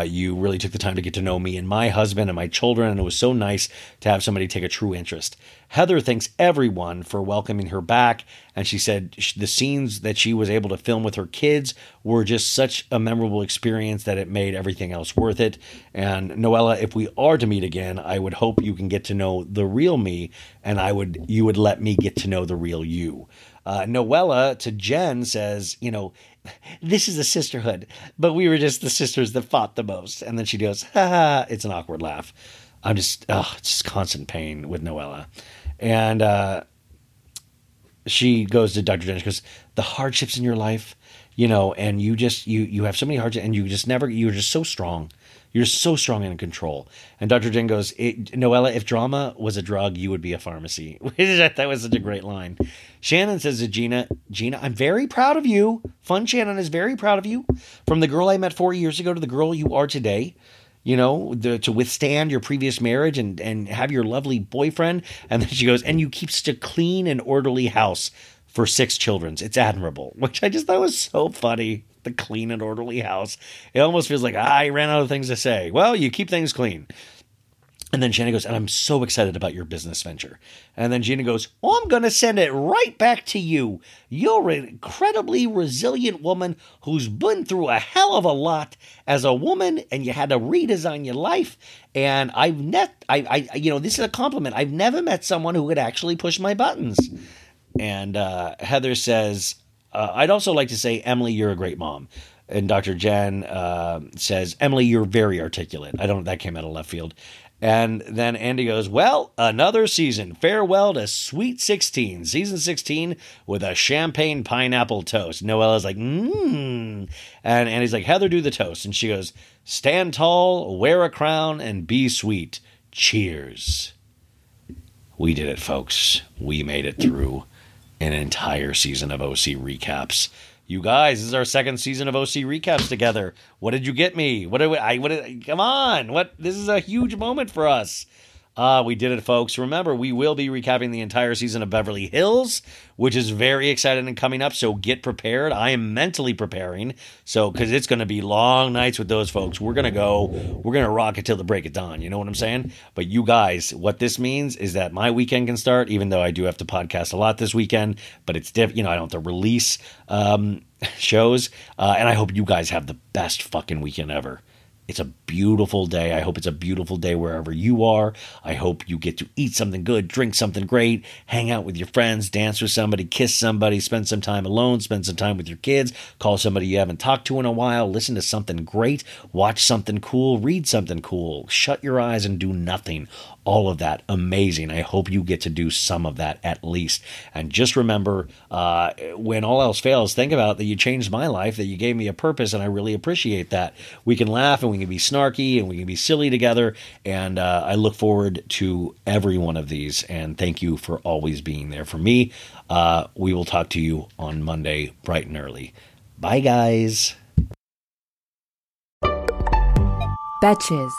You really took the time to get to know me and my husband and my children, and it was so nice to have somebody take a true interest. Heather thanks everyone for welcoming her back, and she said the scenes that she was able to film with her kids were just such a memorable experience that it made everything else worth it. And Noella, if we are to meet again, I would hope you can get to know the real me, and you would let me get to know the real you. Noella to Jen says, you know, this is a sisterhood, but we were just the sisters that fought the most. And then she goes, ha ha, it's an awkward laugh. It's just constant pain with Noella. And she goes to Dr. Jen, she goes, the hardships in your life, you know, and you just, you have so many hardships and you're just so strong. You're so strong and in control. And Dr. Jen goes, Noella, if drama was a drug, you would be a pharmacy. That was such a great line. Shannon says to Gina, I'm very proud of you. Fun Shannon is very proud of you. From the girl I met 4 years ago to the girl you are today, you know, to withstand your previous marriage and have your lovely boyfriend. And then she goes, and you keep such a clean and orderly house. for 6 children. It's admirable, which I just thought was so funny. The clean and orderly house. It almost feels like, I ran out of things to say. Well, you keep things clean. And then Shannon goes, and I'm so excited about your business venture. And then Gina goes, oh, I'm going to send it right back to you. You're an incredibly resilient woman who's been through a hell of a lot as a woman, and you had to redesign your life. And I've this is a compliment. I've never met someone who could actually push my buttons. And Heather says, I'd also like to say, Emily, you're a great mom. And Dr. Jen says, Emily, you're very articulate. That came out of left field. And then Andy goes, well, another season. Farewell to Sweet 16. Season 16 with a champagne pineapple toast. Noella's like, And Andy's like, Heather, do the toast. And she goes, stand tall, wear a crown, and be sweet. Cheers. We did it, folks. We made it through an entire season of OC recaps. You guys, this is our second season of OC recaps together. What did you get me? Come on. This is a huge moment for us. We did it, folks. Remember, we will be recapping the entire season of Beverly Hills, which is very exciting and coming up. So get prepared. I am mentally preparing. So, because it's going to be long nights with those folks. We're going to rock it till the break of dawn. You know what I'm saying? But you guys, what this means is that my weekend can start, even though I do have to podcast a lot this weekend, but it's different. I don't have to release shows. And I hope you guys have the best fucking weekend ever. It's a beautiful day. I hope it's a beautiful day wherever you are. I hope you get to eat something good, drink something great, hang out with your friends, dance with somebody, kiss somebody, spend some time alone, spend some time with your kids, call somebody you haven't talked to in a while, listen to something great, watch something cool, read something cool, shut your eyes and do nothing. All of that amazing. I hope you get to do some of that at least. And just remember, when all else fails, think about that you changed my life, that you gave me a purpose, and I really appreciate that. We can laugh and we can be snarky and we can be silly together. And I look forward to every one of these. And thank you for always being there for me. We will talk to you on Monday, bright and early. Bye, guys. Betches.